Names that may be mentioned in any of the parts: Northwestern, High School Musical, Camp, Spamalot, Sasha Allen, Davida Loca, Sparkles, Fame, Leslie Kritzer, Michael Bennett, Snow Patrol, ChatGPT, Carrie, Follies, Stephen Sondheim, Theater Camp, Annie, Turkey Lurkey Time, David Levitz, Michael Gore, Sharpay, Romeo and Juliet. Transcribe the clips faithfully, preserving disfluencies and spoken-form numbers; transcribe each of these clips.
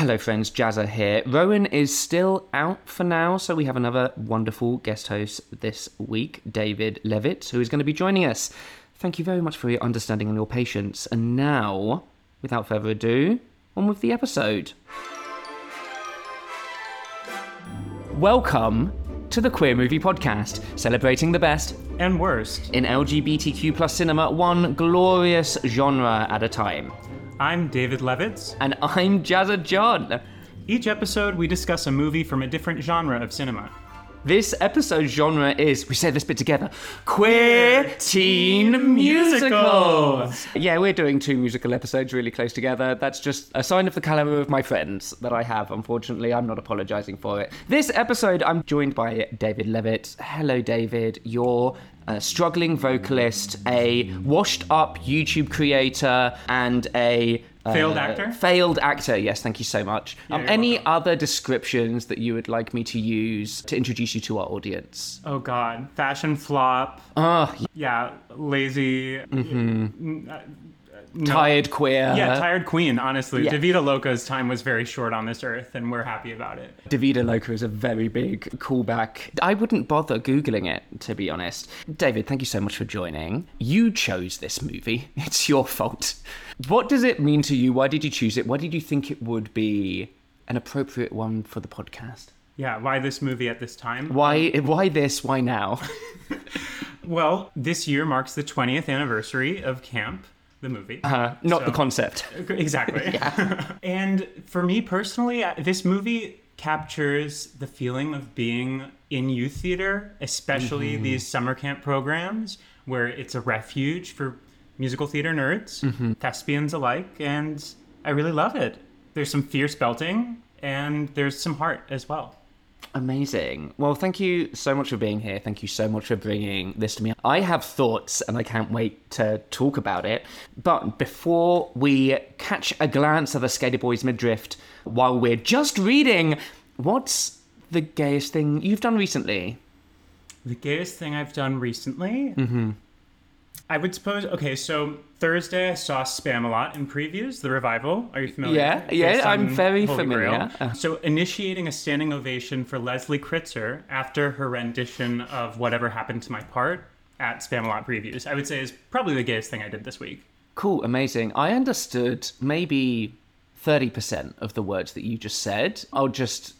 Hello friends, Jazza here. Rowan is still out for now, so we have another wonderful guest host this week, David Levitz, who is going to be joining us. Thank you very much for your understanding and your patience. And now, without further ado, on with the episode. Welcome to the Queer Movie Podcast, celebrating the best and worst in L G B T Q plus cinema, one glorious genre at a time. I'm David Levitz. And I'm Jazza John. Each episode, we discuss a movie from a different genre of cinema. This episode's genre is, we say this bit together, Queer Teen Musicals. Yeah, we're doing two musical episodes really close together. That's just a sign of the caliber of my friends that I have, unfortunately. I'm not apologising for it. This episode, I'm joined by David Levitz. Hello, David. You're a struggling vocalist, a washed-up YouTube creator, and a... Failed uh, actor? Failed actor, yes, thank you so much. Yeah, um, any welcome. Other descriptions that you would like me to use to introduce you to our audience? Oh, God. Fashion flop. Oh. Yeah, lazy. Mm-hmm. Uh, no. Tired queer. Yeah, tired queen, honestly. Yeah. Davida Loca's time was very short on this earth, and we're happy about it. Davida Loca is a very big callback. I wouldn't bother Googling it, to be honest. David, thank you so much for joining. You chose this movie. It's your fault. What does it mean to you? Why did you choose it? Why did you think it would be an appropriate one for the podcast? Yeah, why this movie at this time? Why why this? Why now? Well, this year marks the twentieth anniversary of Camp, the movie. Uh, not so, the concept. Exactly. Yeah. And for me personally, this movie captures the feeling of being in youth theater, especially mm-hmm. these summer camp programs where it's a refuge for musical theater nerds, mm-hmm. thespians alike, and I really love it. There's some fierce belting, and there's some heart as well. Amazing. Well, thank you so much for being here. Thank you so much for bringing this to me. I have thoughts, and I can't wait to talk about it. But before we catch a glance at the Skater Boys midriff, while we're just reading, what's the gayest thing you've done recently? The gayest thing I've done recently? Mm-hmm. I would suppose, okay, so Thursday I saw Spamalot in previews, the revival. Are you familiar? Yeah, yeah, I'm very Holy familiar. Uh. So initiating a standing ovation for Leslie Kritzer after her rendition of Whatever Happened to My Part at Spamalot previews, I would say is probably the gayest thing I did this week. Cool, amazing. I understood maybe thirty percent of the words that you just said. I'll just...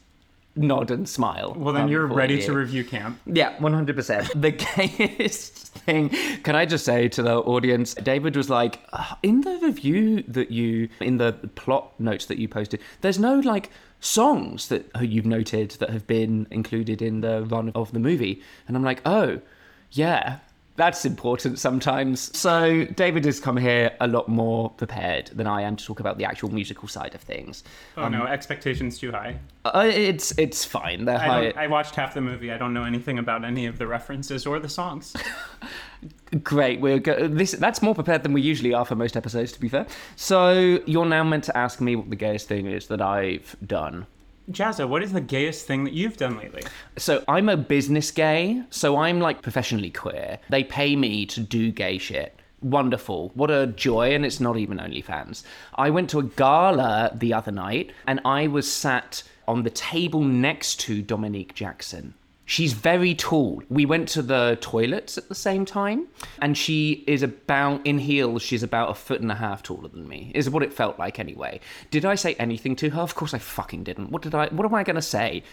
nod and smile. Well, then um, you're ready you. to review Camp. Yeah, one hundred percent. The gayest thing, can I just say to the audience, David was like, uh, in the review that you, in the plot notes that you posted, there's no like songs that you've noted that have been included in the run of the movie. And I'm like, oh, yeah, that's important sometimes. So David has come here a lot more prepared than I am to talk about the actual musical side of things. Oh um, no, expectations too high. Uh, it's it's fine. They're high. I, I watched half the movie. I don't know anything about any of the references or the songs. Great. We're go- this that's more prepared than we usually are for most episodes, to be fair. So you're now meant to ask me what the gayest thing is that I've done. Jazza, what is the gayest thing that you've done lately? So I'm a business gay, so I'm like professionally queer. They pay me to do gay shit. Wonderful. What a joy, and it's not even OnlyFans. I went to a gala the other night, and I was sat on the table next to Dominique Jackson. She's very tall. We went to the toilets at the same time, and she is about, in heels, she's about a foot and a half taller than me, is what it felt like anyway. Did I say anything to her? Of course I fucking didn't. What did I, what am I going to say?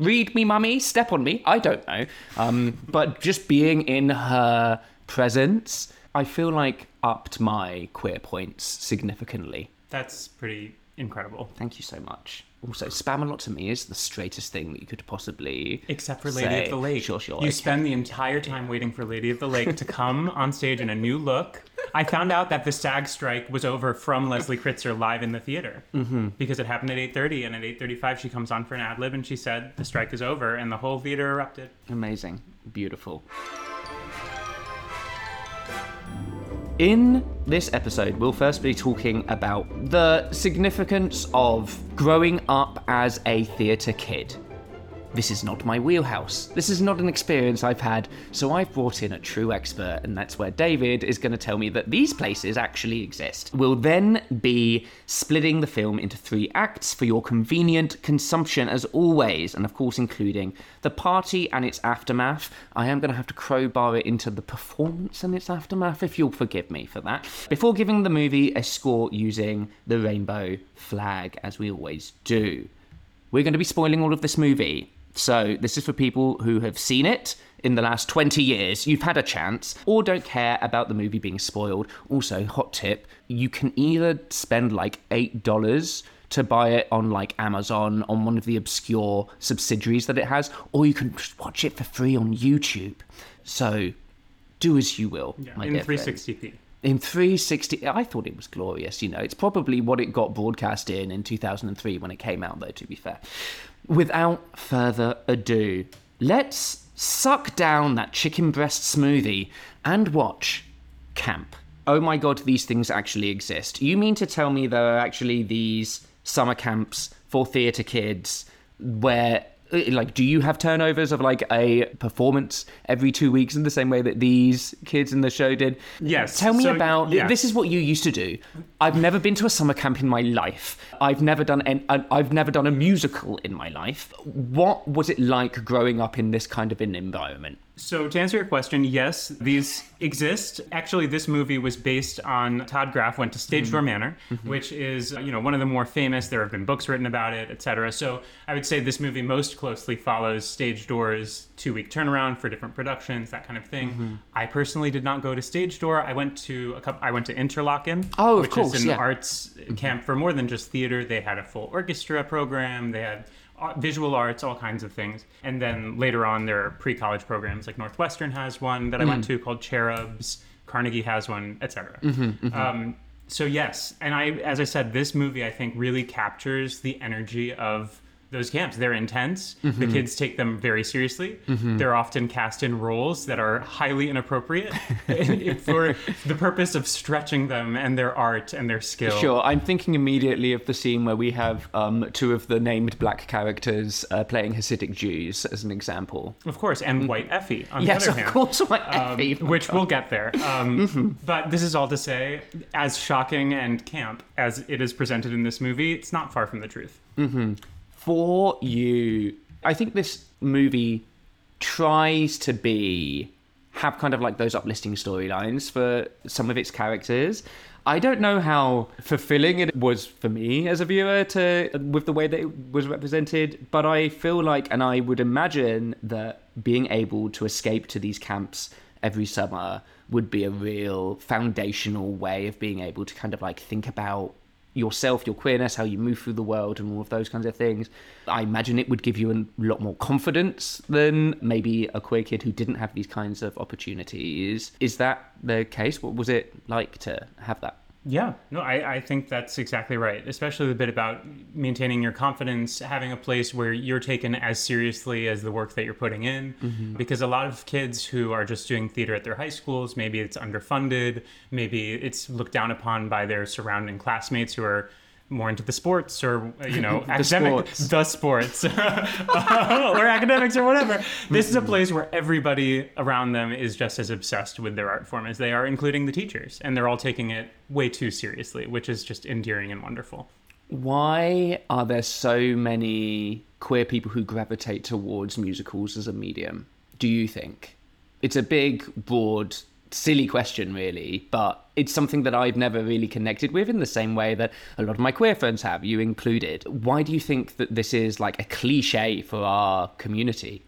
Read me, mummy? Step on me? I don't know. Um, but just being in her presence, I feel like upped my queer points significantly. That's pretty incredible. Thank you so much. Also, Spamalot to me is the straightest thing that you could possibly Except for Lady say. of the Lake. Sure, sure. You okay. spend the entire time waiting for Lady of the Lake to come on stage in a new look. I found out that the SAG strike was over from Leslie Kritzer live in the theater mm-hmm. because it happened at eight thirty, and at eight thirty-five she comes on for an ad-lib and she said, the strike is over, and the whole theater erupted. Amazing. Beautiful. In this episode, we'll first be talking about the significance of growing up as a theatre kid. This is not my wheelhouse. This is not an experience I've had, so I've brought in a true expert, and that's where David is going to tell me that these places actually exist. We'll then be splitting the film into three acts for your convenient consumption as always, and of course including the party and its aftermath. I am going to have to crowbar it into the performance and its aftermath, if you'll forgive me for that, before giving the movie a score using the rainbow flag, as we always do. We're going to be spoiling all of this movie. So this is for people who have seen it in the last twenty years, you've had a chance, or don't care about the movie being spoiled. Also, hot tip, you can either spend like eight dollars to buy it on like Amazon, on one of the obscure subsidiaries that it has, or you can just watch it for free on YouTube. So do as you will, yeah, my dear friend. In three sixty p. In three sixty, I thought it was glorious, you know. It's probably what it got broadcast in in two thousand three when it came out, though, to be fair. Without further ado, let's suck down that chicken breast smoothie and watch Camp. Oh my God, these things actually exist. You mean to tell me there are actually these summer camps for theatre kids where... Like, do you have turnovers of, like, a performance every two weeks in the same way that these kids in the show did? Yes. Tell me so, about... Yes. This is what you used to do. I've never been to a summer camp in my life. I've never done an, I've never done a musical in my life. What was it like growing up in this kind of an environment? So to answer your question, yes, these exist. Actually, this movie was based on Todd Graff went to Stage Door Manor, mm-hmm. which is, you know, one of the more famous. There have been books written about it, et cetera. So I would say this movie most closely follows Stage Door's two-week turnaround for different productions, that kind of thing. Mm-hmm. I personally did not go to Stage Door. I went to a couple, I went to Interlochen, oh, which of course, is an yeah. arts mm-hmm. camp for more than just theater. They had a full orchestra program. They had visual arts, all kinds of things. And then later on, there are pre-college programs, like Northwestern has one that I mm. went to called Cherubs, Carnegie has one, et cetera. Mm-hmm, mm-hmm. Um, so yes, and I, as I said, this movie, I think, really captures the energy of those camps. They're intense. Mm-hmm. The kids take them very seriously. Mm-hmm. They're often cast in roles that are highly inappropriate for the purpose of stretching them and their art and their skill. Sure. I'm thinking immediately of the scene where we have um, two of the named black characters uh, playing Hasidic Jews as an example. Of course. And White mm-hmm. Effie on yes, the other hand. Yes, of course, White um, Effie. Which we'll get there. Um, mm-hmm. But this is all to say, as shocking and camp as it is presented in this movie, it's not far from the truth. Mm-hmm. For you, I think this movie tries to be, have kind of like those uplifting storylines for some of its characters. I don't know how fulfilling it was for me as a viewer to with the way that it was represented, but I feel like, and I would imagine that being able to escape to these camps every summer would be a real foundational way of being able to kind of like think about yourself, your queerness, how you move through the world and all of those kinds of things. I imagine it would give you a lot more confidence than maybe a queer kid who didn't have these kinds of opportunities. Is that the case? What was it like to have that? Yeah, no, I, I think that's exactly right, especially the bit about maintaining your confidence, having a place where you're taken as seriously as the work that you're putting in, mm-hmm. because a lot of kids who are just doing theater at their high schools, maybe it's underfunded, maybe it's looked down upon by their surrounding classmates who are more into the sports or, you know, the academic, sports. the sports, or academics or whatever. This is a place where everybody around them is just as obsessed with their art form as they are, including the teachers. And they're all taking it way too seriously, which is just endearing and wonderful. Why are there so many queer people who gravitate towards musicals as a medium, do you think? It's a big, broad, silly question, really, but it's something that I've never really connected with in the same way that a lot of my queer friends have, you included. Why do you think that this is like a cliche for our community?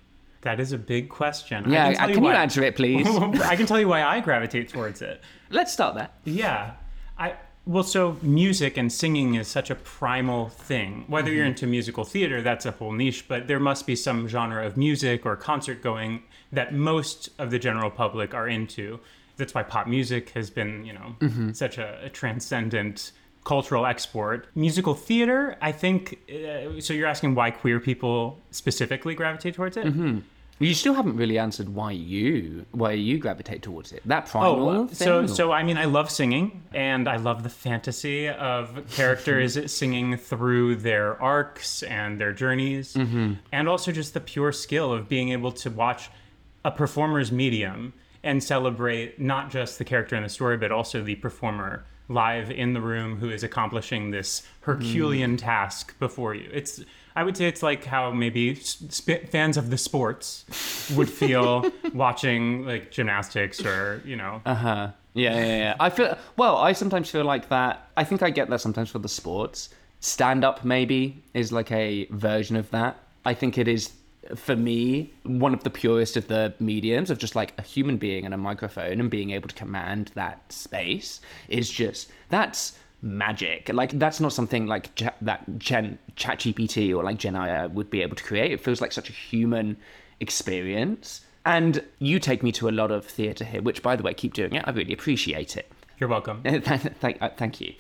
That is a big question. Yeah, I can, can you, you answer it, please? I can tell you why I gravitate towards it. Let's start there. Yeah. I Well, so music and singing is such a primal thing. Whether mm-hmm. you're into musical theater, that's a whole niche, but there must be some genre of music or concert going that most of the general public are into. That's why pop music has been, you know, mm-hmm. such a, a transcendent cultural export. Musical theater, I think, uh, so you're asking why queer people specifically gravitate towards it? Mm-hmm. You still haven't really answered why you why you gravitate towards it. That primal oh, thing. So, so I mean, I love singing, and I love the fantasy of characters singing through their arcs and their journeys, mm-hmm. and also just the pure skill of being able to watch a performer's medium and celebrate not just the character in the story, but also the performer live in the room who is accomplishing this Herculean mm. task before you. It's... I would say it's like how maybe sp- fans of the sports would feel watching like gymnastics or, you know. Uh-huh. Yeah, yeah, yeah. I feel, well, I sometimes feel like that. I think I get that sometimes for the sports. Stand-up maybe is like a version of that. I think it is, for me, one of the purest of the mediums of just like a human being and a microphone and being able to command that space is just, that's... magic. Like, that's not something like Ch- that Gen- ChatGPT or like Jenna would be able to create. It feels like such a human experience. And you take me to a lot of theatre here, which, by the way, keep doing it. I really appreciate it. You're welcome. thank, uh, thank you.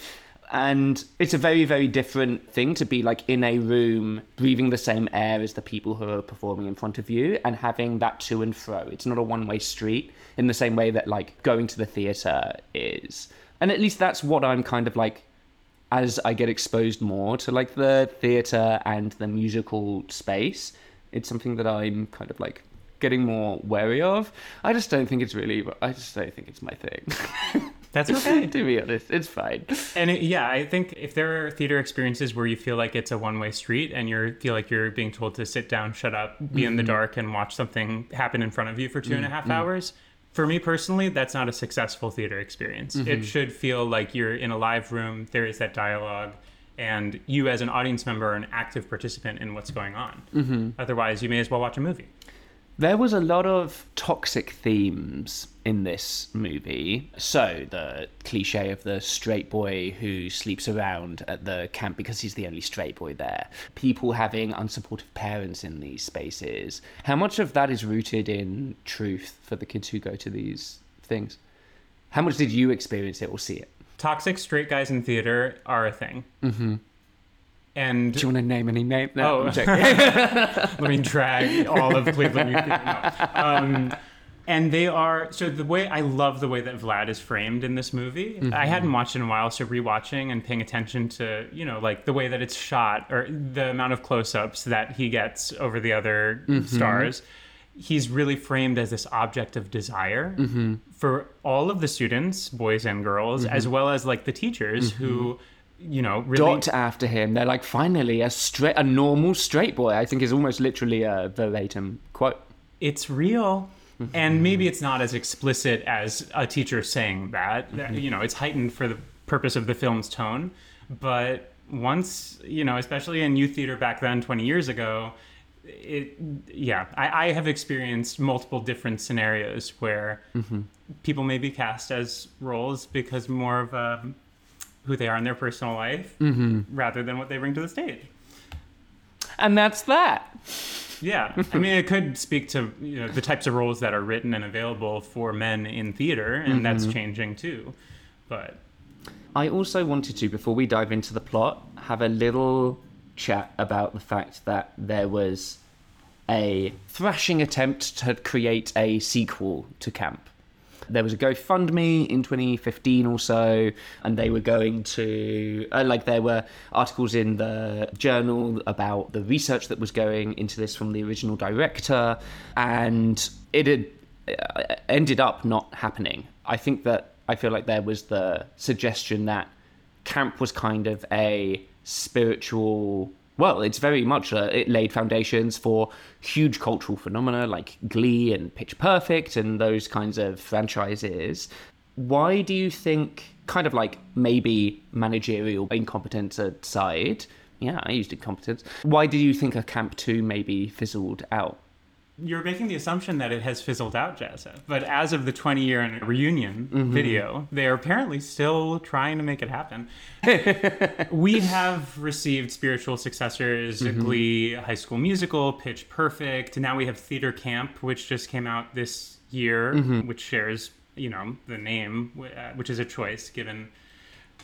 And it's a very, very different thing to be like in a room, breathing the same air as the people who are performing in front of you and having that to and fro. It's not a one-way street in the same way that like going to the theatre is. And at least that's what I'm kind of like, as I get exposed more to like the theatre and the musical space, it's something that I'm kind of like getting more wary of. I just don't think it's really, I just don't think it's my thing. That's okay. To be honest, it's fine. And it, yeah, I think if there are theatre experiences where you feel like it's a one-way street and you feel like you're being told to sit down, shut up, be mm-hmm. in the dark and watch something happen in front of you for two mm-hmm. and a half hours... For me personally, that's not a successful theater experience. Mm-hmm. It should feel like you're in a live room, there is that dialogue, and you as an audience member are an active participant in what's going on. Mm-hmm. Otherwise, you may as well watch a movie. There was a lot of toxic themes in this movie. So the cliche of the straight boy who sleeps around at the camp because he's the only straight boy there. People having unsupportive parents in these spaces. How much of that is rooted in truth for the kids who go to these things? How much did you experience it or see it? Toxic straight guys in theater are a thing. Mm-hmm. And do you want to name any name? No, oh. I'm joking. Let me drag all of Cleveland. No. Um, and they are, so the way, I love the way that Vlad is framed in this movie. Mm-hmm. I hadn't watched it in a while, so rewatching and paying attention to, you know, like the way that it's shot or the amount of close-ups that he gets over the other mm-hmm. stars. He's really framed as this object of desire mm-hmm. for all of the students, boys and girls, mm-hmm. as well as like the teachers mm-hmm. who... you know, really... Dot after him. They're like, finally, a straight, a normal straight boy, I think is almost literally a verbatim quote. It's real. Mm-hmm. And maybe it's not as explicit as a teacher saying that. Mm-hmm. You know, it's heightened for the purpose of the film's tone. But once, you know, especially in youth theater back then, twenty years ago, it, yeah, I, I have experienced multiple different scenarios where mm-hmm. people may be cast as roles because more of a... who they are in their personal life mm-hmm. rather than what they bring to the stage. And that's that. Yeah. I mean, it could speak to, you know, the types of roles that are written and available for men in theater, and mm-hmm. that's changing too. But I also wanted to, before we dive into the plot, have a little chat about the fact that there was a thrashing attempt to create a sequel to Camp. There was a GoFundMe in twenty fifteen or so, and they were going to, uh, like there were articles in the journal about the research that was going into this from the original director, and it had uh, ended up not happening. I think that, I feel like there was the suggestion that Camp was kind of a spiritual, well, it's very much, a, it laid foundations for huge cultural phenomena like Glee and Pitch Perfect and those kinds of franchises. Why do you think, kind of like maybe managerial incompetence aside, yeah, I used incompetence, why do you think a Camp two maybe fizzled out? You're making the assumption that it has fizzled out, Jazza. But as of the twenty-year reunion mm-hmm. video, they are apparently still trying to make it happen. We have received spiritual successors, mm-hmm. Glee, High School Musical, Pitch Perfect. Now we have Theater Camp, which just came out this year, mm-hmm. which shares, you know, the name, which is a choice given...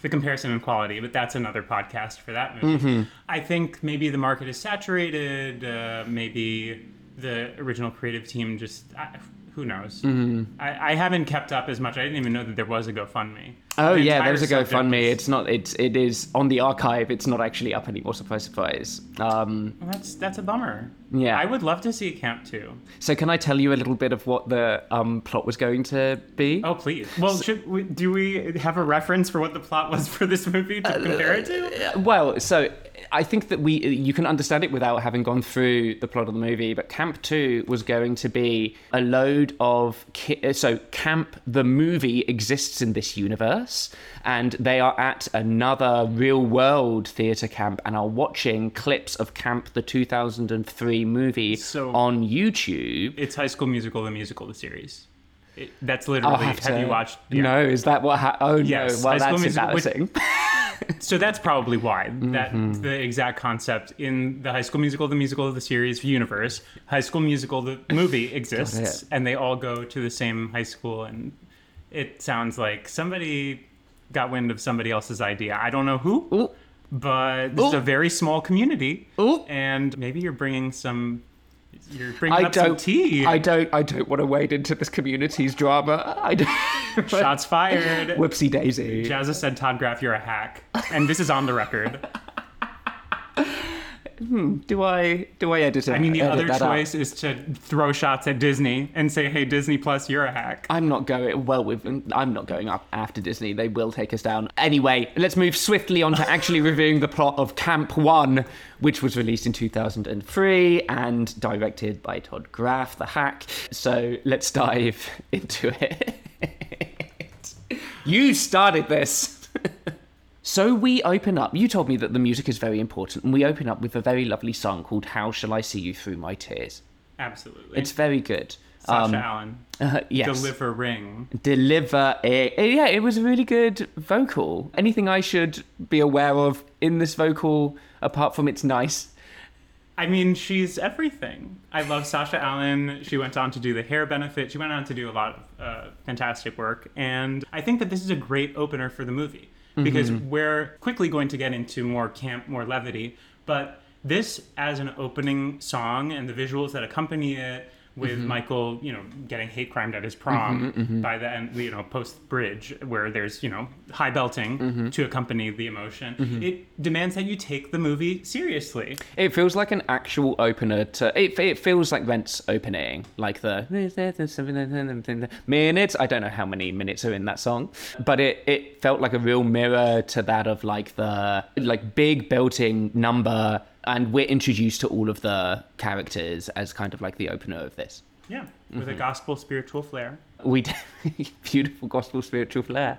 the comparison in quality, but that's another podcast for that movie. Mm-hmm. I think maybe the market is saturated, uh, maybe... the original creative team just, I, who knows? Mm-hmm. I, I haven't kept up as much. I didn't even know that there was a GoFundMe. Oh the yeah, there's a GoFundMe. Is... It's not. It's it is on the archive. It's not actually up anymore. Surprise, surprise. Um, well, that's that's a bummer. Yeah, I would love to see Camp too. So can I tell you a little bit of what the um, plot was going to be? Oh please. Well, so, should we, do we have a reference for what the plot was for this movie to uh, compare it to? Well, so I think that we you can understand it without having gone through the plot of the movie. But Camp two was going to be a load of ki- so Camp the movie exists in this universe, and they are at another real world theater camp and are watching clips of Camp the two thousand three movie so, on YouTube. It's High School Musical, the musical, the series. It, that's literally, have, have to, you watched? Yeah. No, is that what happened? Oh yes, no, well that's embarrassing. Which, so that's probably why. Mm-hmm. That the exact concept in the High School Musical, the musical, the series universe, High School Musical, the movie exists, and they all go to the same high school, and it sounds like somebody got wind of somebody else's idea. I don't know who. Ooh. But it's a very small community, Ooh. and maybe you're bringing some. You're bringing I up don't, some tea. I don't. I don't want to wade into this community's drama. I don't, Shots fired. Whoopsie daisy. Jazza said, "Todd Graff, you're a hack," and this is on the record. Hmm, do I do I edit it? I mean, the other choice out? is to throw shots at Disney and say, "Hey, Disney Plus, you're a hack." I'm not going. Well, we've, I'm not going up after Disney. They will take us down. Anyway, let's move swiftly on to actually reviewing the plot of Camp One, which was released in two thousand three and directed by Todd Graff, the hack. So let's dive into it. You started this. So we open up, you told me that the music is very important, and we open up with a very lovely song called How Shall I See You Through My Tears? Absolutely. It's very good. Sasha um, Allen. Uh, yes. Delivering. Deliver it. Yeah, it was a really good vocal. Anything I should be aware of in this vocal, apart from it's nice? I mean, she's everything. I love Sasha Allen. She went on to do the Hair benefit. She went on to do a lot of uh, fantastic work. And I think that this is a great opener for the movie. Because mm-hmm. we're quickly going to get into more camp, more levity. But this as an opening song and the visuals that accompany it with mm-hmm. Michael, you know, getting hate crimed at his prom mm-hmm, mm-hmm. by the end, you know, post-bridge where there's, you know, high belting mm-hmm. to accompany the emotion. Mm-hmm. It demands that you take the movie seriously. It feels like an actual opener to... It, it feels like Rent's opening. Like the... Minutes. I don't know how many minutes are in that song. But it, it felt like a real mirror to that of like the like big belting number... And we're introduced to all of the characters as kind of like the opener of this. Yeah, with mm-hmm. a gospel spiritual flair. We do. Beautiful gospel spiritual flair.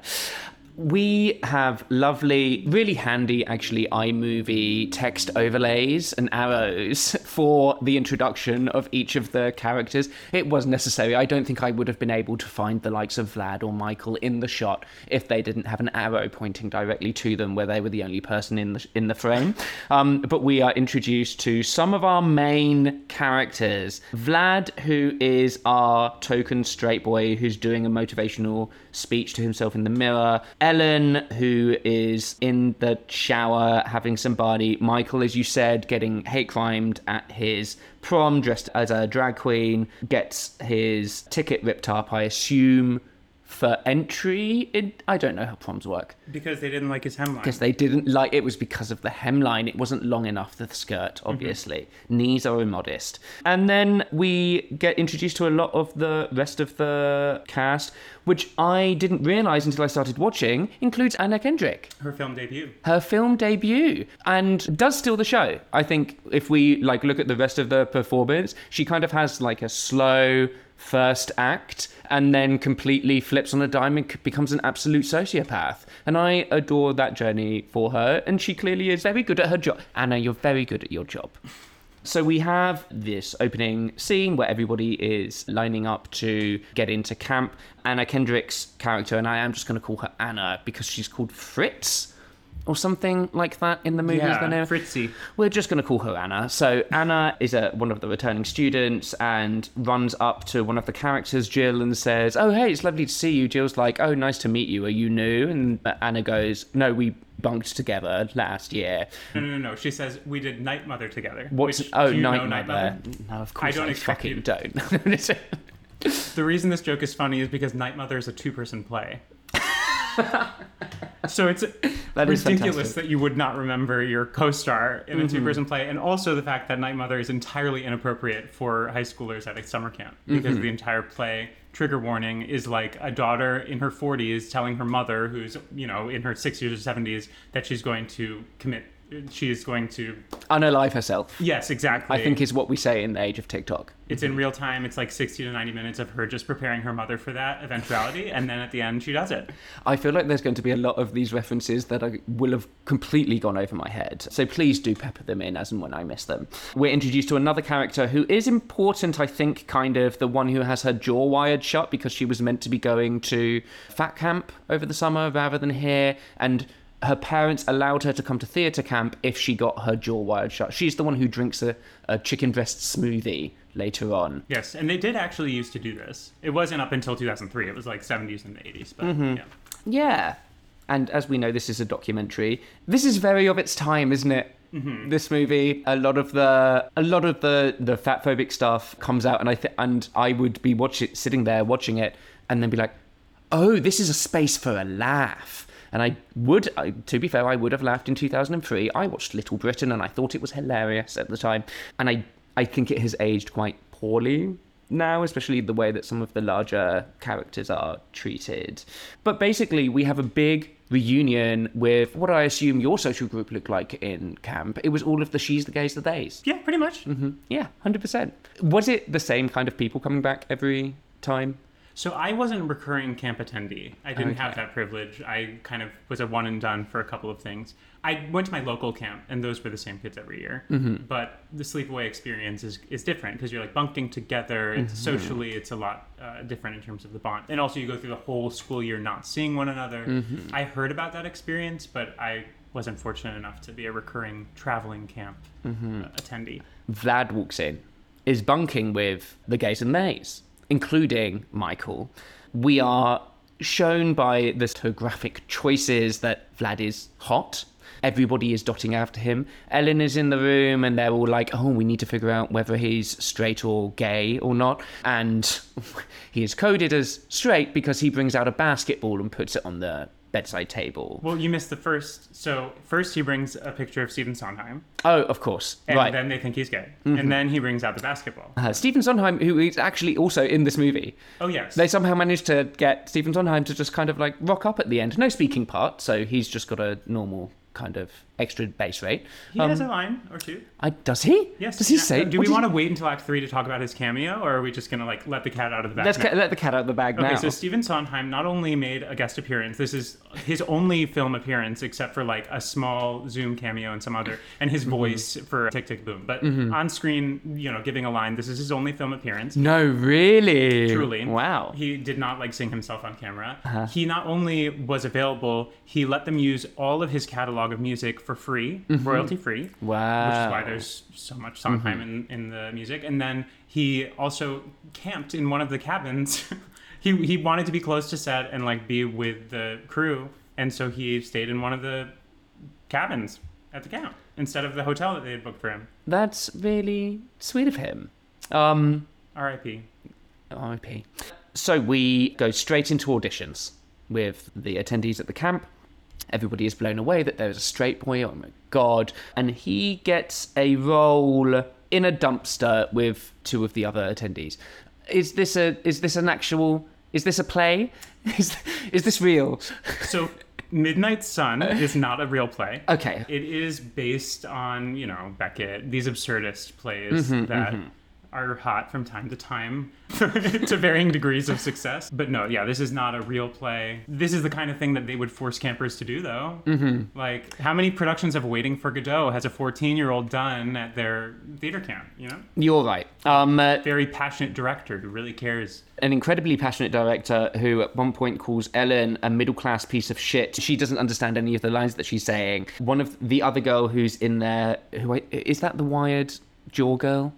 We have lovely, really handy, actually, iMovie text overlays and arrows for the introduction of each of the characters. It was necessary. I don't think I would have been able to find the likes of Vlad or Michael in the shot if they didn't have an arrow pointing directly to them where they were the only person in the, in the frame. Um, but we are introduced to some of our main characters. Vlad, who is our token straight boy who's doing a motivational speech to himself in the mirror. Ellen, who is in the shower having some party. Michael, as you said, getting hate crimed at his prom, dressed as a drag queen, gets his ticket ripped up, I assume, for entry. It, I don't know how proms work. Because they didn't like his hemline. Because they didn't like... It was because of the hemline. It wasn't long enough, the skirt, obviously. Mm-hmm. Knees are immodest. And then we get introduced to a lot of the rest of the cast, which I didn't realise until I started watching, includes Anna Kendrick. Her film debut. Her film debut. And does steal the show. I think if we like look at the rest of the performance, she kind of has like a slow first act and then completely flips on a dime and becomes an absolute sociopath. And I adore that journey for her. And she clearly is very good at her job. Anna, you're very good at your job. So we have this opening scene where everybody is lining up to get into camp. Anna Kendrick's character, and I am just going to call her Anna because she's called Fritz. or something like that in the movies. Yeah, then Fritzi. We're just going to call her Anna. So Anna is a, one of the returning students and runs up to one of the characters, Jill, and says, oh, hey, it's lovely to see you. Jill's like, oh, nice to meet you. Are you new? And Anna goes, no, we bunked together last year. No, no, no, no. She says, we did Night Mother together. What's, which, oh, Night Mother. No, of course I, don't I fucking you. don't. The reason this joke is funny is because Night Mother is a two-person play. So it's that ridiculous that you would not remember your co-star in a mm-hmm. two-person play, and also the fact that Night Mother is entirely inappropriate for high schoolers at a summer camp, because mm-hmm. the entire play, trigger warning, is like a daughter in her forties telling her mother, who's, you know, in her sixties or seventies, that she's going to commit she is going to unalive herself. Yes, exactly. I think is what we say in the age of TikTok. It's in real time. It's like sixty to ninety minutes of her just preparing her mother for that eventuality. And then at the end, she does it. I feel like there's going to be a lot of these references that I will have completely gone over my head. So please do pepper them in as and when I miss them. We're introduced to another character who is important, I think, kind of the one who has her jaw wired shut because she was meant to be going to fat camp over the summer rather than here. And her parents allowed her to come to theatre camp if she got her jaw wired shut. She's the one who drinks a, a chicken breast smoothie later on. Yes, and they did actually used to do this. It wasn't up until two thousand three. It was like seventies and eighties. But mm-hmm. yeah. Yeah. And as we know, this is a documentary. This is very of its time, isn't it? Mm-hmm. This movie, a lot of the a lot of the, the fatphobic stuff comes out, and I th- and I would be watch it, sitting there watching it and then be like, oh, this is a space for a laugh. And I would, I, to be fair, I would have laughed in two thousand three. I watched Little Britain and I thought it was hilarious at the time. And I, I think it has aged quite poorly now, especially the way that some of the larger characters are treated. But basically, we have a big reunion with what I assume your social group looked like in camp. It was all of the she's, the gays, the theys. Yeah, pretty much. Mm-hmm. Yeah, one hundred percent. Was it the same kind of people coming back every time? So I wasn't a recurring camp attendee. I didn't okay. have that privilege. I kind of was a one and done for a couple of things. I went to my local camp, and those were the same kids every year. Mm-hmm. But the sleepaway experience is, is different because you're like bunking together. It's mm-hmm. socially, it's a lot uh, different in terms of the bond. And also you go through the whole school year not seeing one another. Mm-hmm. I heard about that experience, but I wasn't fortunate enough to be a recurring traveling camp mm-hmm. uh, attendee. Vlad walks in, is bunking with the gays and theys, including Michael. We are shown by the topographic choices that Vlad is hot. Everybody is dotting after him. Ellen is in the room and they're all like, oh, we need to figure out whether he's straight or gay or not. And he is coded as straight because he brings out a basketball and puts it on the bedside table. Well, you missed the first. So first he brings a picture of Stephen Sondheim. Oh, of course. And right. then they think he's gay. Mm-hmm. And then he brings out the basketball. Uh, Stephen Sondheim, who is actually also in this movie. Oh, yes. They somehow managed to get Stephen Sondheim to just kind of like rock up at the end. No speaking part. So he's just got a normal kind of extra base rate. He um, has a line or two. I, does he? Yes. Does he yeah. say? Do we want to wait until Act Three to talk about his cameo, or are we just going to like let the cat out of the bag? Let's ca- let the cat out of the bag okay, now. Okay, so Stephen Sondheim not only made a guest appearance. This is his only film appearance, except for like a small Zoom cameo and some other, and his mm-hmm. voice for Tick Tick Boom. But mm-hmm. on screen, you know, giving a line. This is his only film appearance. No, really. Truly. Wow. He did not like sing himself on camera. Uh-huh. He not only was available, he let them use all of his catalog of music for free, mm-hmm. royalty free. Wow. Which is why there's so much Sondheim mm-hmm. in, in the music. And then he also camped in one of the cabins. he he wanted to be close to set and like be with the crew. And so he stayed in one of the cabins at the camp instead of the hotel that they had booked for him. That's really sweet of him. Um, R I P. R I P. So we go straight into auditions with the attendees at the camp. Everybody is blown away that there's a straight boy. Oh my God. And he gets a role in a dumpster with two of the other attendees. Is this a, is this an actual, is this a play? Is, is this real? So Midnight Sun is not a real play. Okay. It is based on, you know, Beckett, these absurdist plays mm-hmm, that mm-hmm. are hot from time to time to varying degrees of success. But no, yeah, this is not a real play. This is the kind of thing that they would force campers to do, though. Mm-hmm. Like, how many productions of Waiting for Godot has a fourteen-year-old done at their theater camp, you know? You're right. Um, uh, Very passionate director who really cares. An incredibly passionate director who at one point calls Ellen a middle-class piece of shit. She doesn't understand any of the lines that she's saying. One of the other girl who's in there, who I, is that the Wired jaw girl?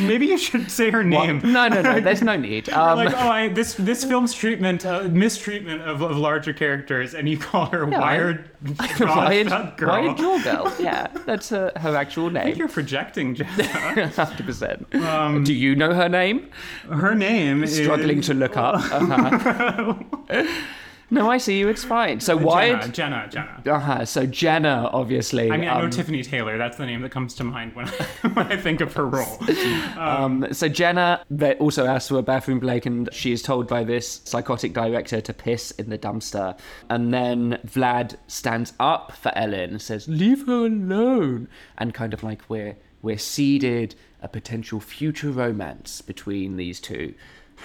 Maybe you should say her name. What? No, no, no. There's no need. Um, like, oh, I, this this film's treatment, uh, mistreatment of, of larger characters, and you call her yeah, Wired, Wired Girl. Wired Jaw Girl. Yeah, that's uh, her actual name. I think you're projecting, Jazza. one hundred percent. Um, Do you know her name? Her name is... Struggling to look up. Uh-huh. No, I see you. It's fine. So Wired... Jenna, Jenna, Jenna. Uh-huh. So Jenna, obviously. I mean, I know um, Tiffany Taylor. That's the name that comes to mind when I, when I think of her role. Um, um, so Jenna also asks for a bathroom break, and she is told by this psychotic director to piss in the dumpster. And then Vlad stands up for Ellen and says, leave her alone. And kind of like we're, we're seeded a potential future romance between these two.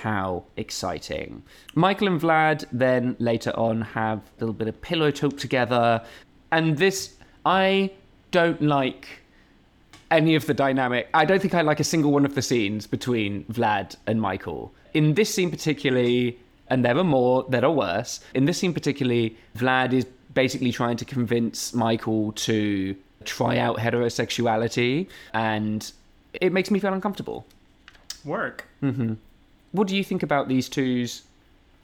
How exciting. Michael and Vlad then later on have a little bit of pillow talk together. And this, I don't like any of the dynamic. I don't think I like a single one of the scenes between Vlad and Michael. In this scene particularly, and there are more that are worse, in this scene particularly, Vlad is basically trying to convince Michael to try out heterosexuality. And it makes me feel uncomfortable. Work. Mm-hmm. What do you think about these two's,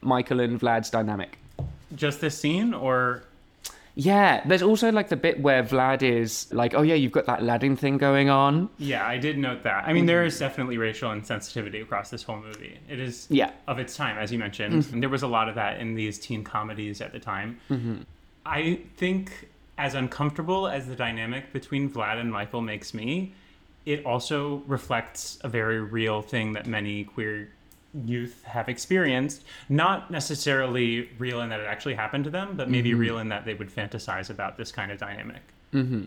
Michael and Vlad's dynamic? Just this scene, or...? Yeah, there's also, like, the bit where Vlad is like, oh, yeah, you've got that Aladdin thing going on. Yeah, I did note that. I mean, mm-hmm. there is definitely racial insensitivity across this whole movie. It is yeah. of its time, as you mentioned. Mm-hmm. And there was a lot of that in these teen comedies at the time. Mm-hmm. I think as uncomfortable as the dynamic between Vlad and Michael makes me, it also reflects a very real thing that many queer youth have experienced, not necessarily real in that it actually happened to them, but maybe mm-hmm. real in that they would fantasize about this kind of dynamic. Mm-hmm.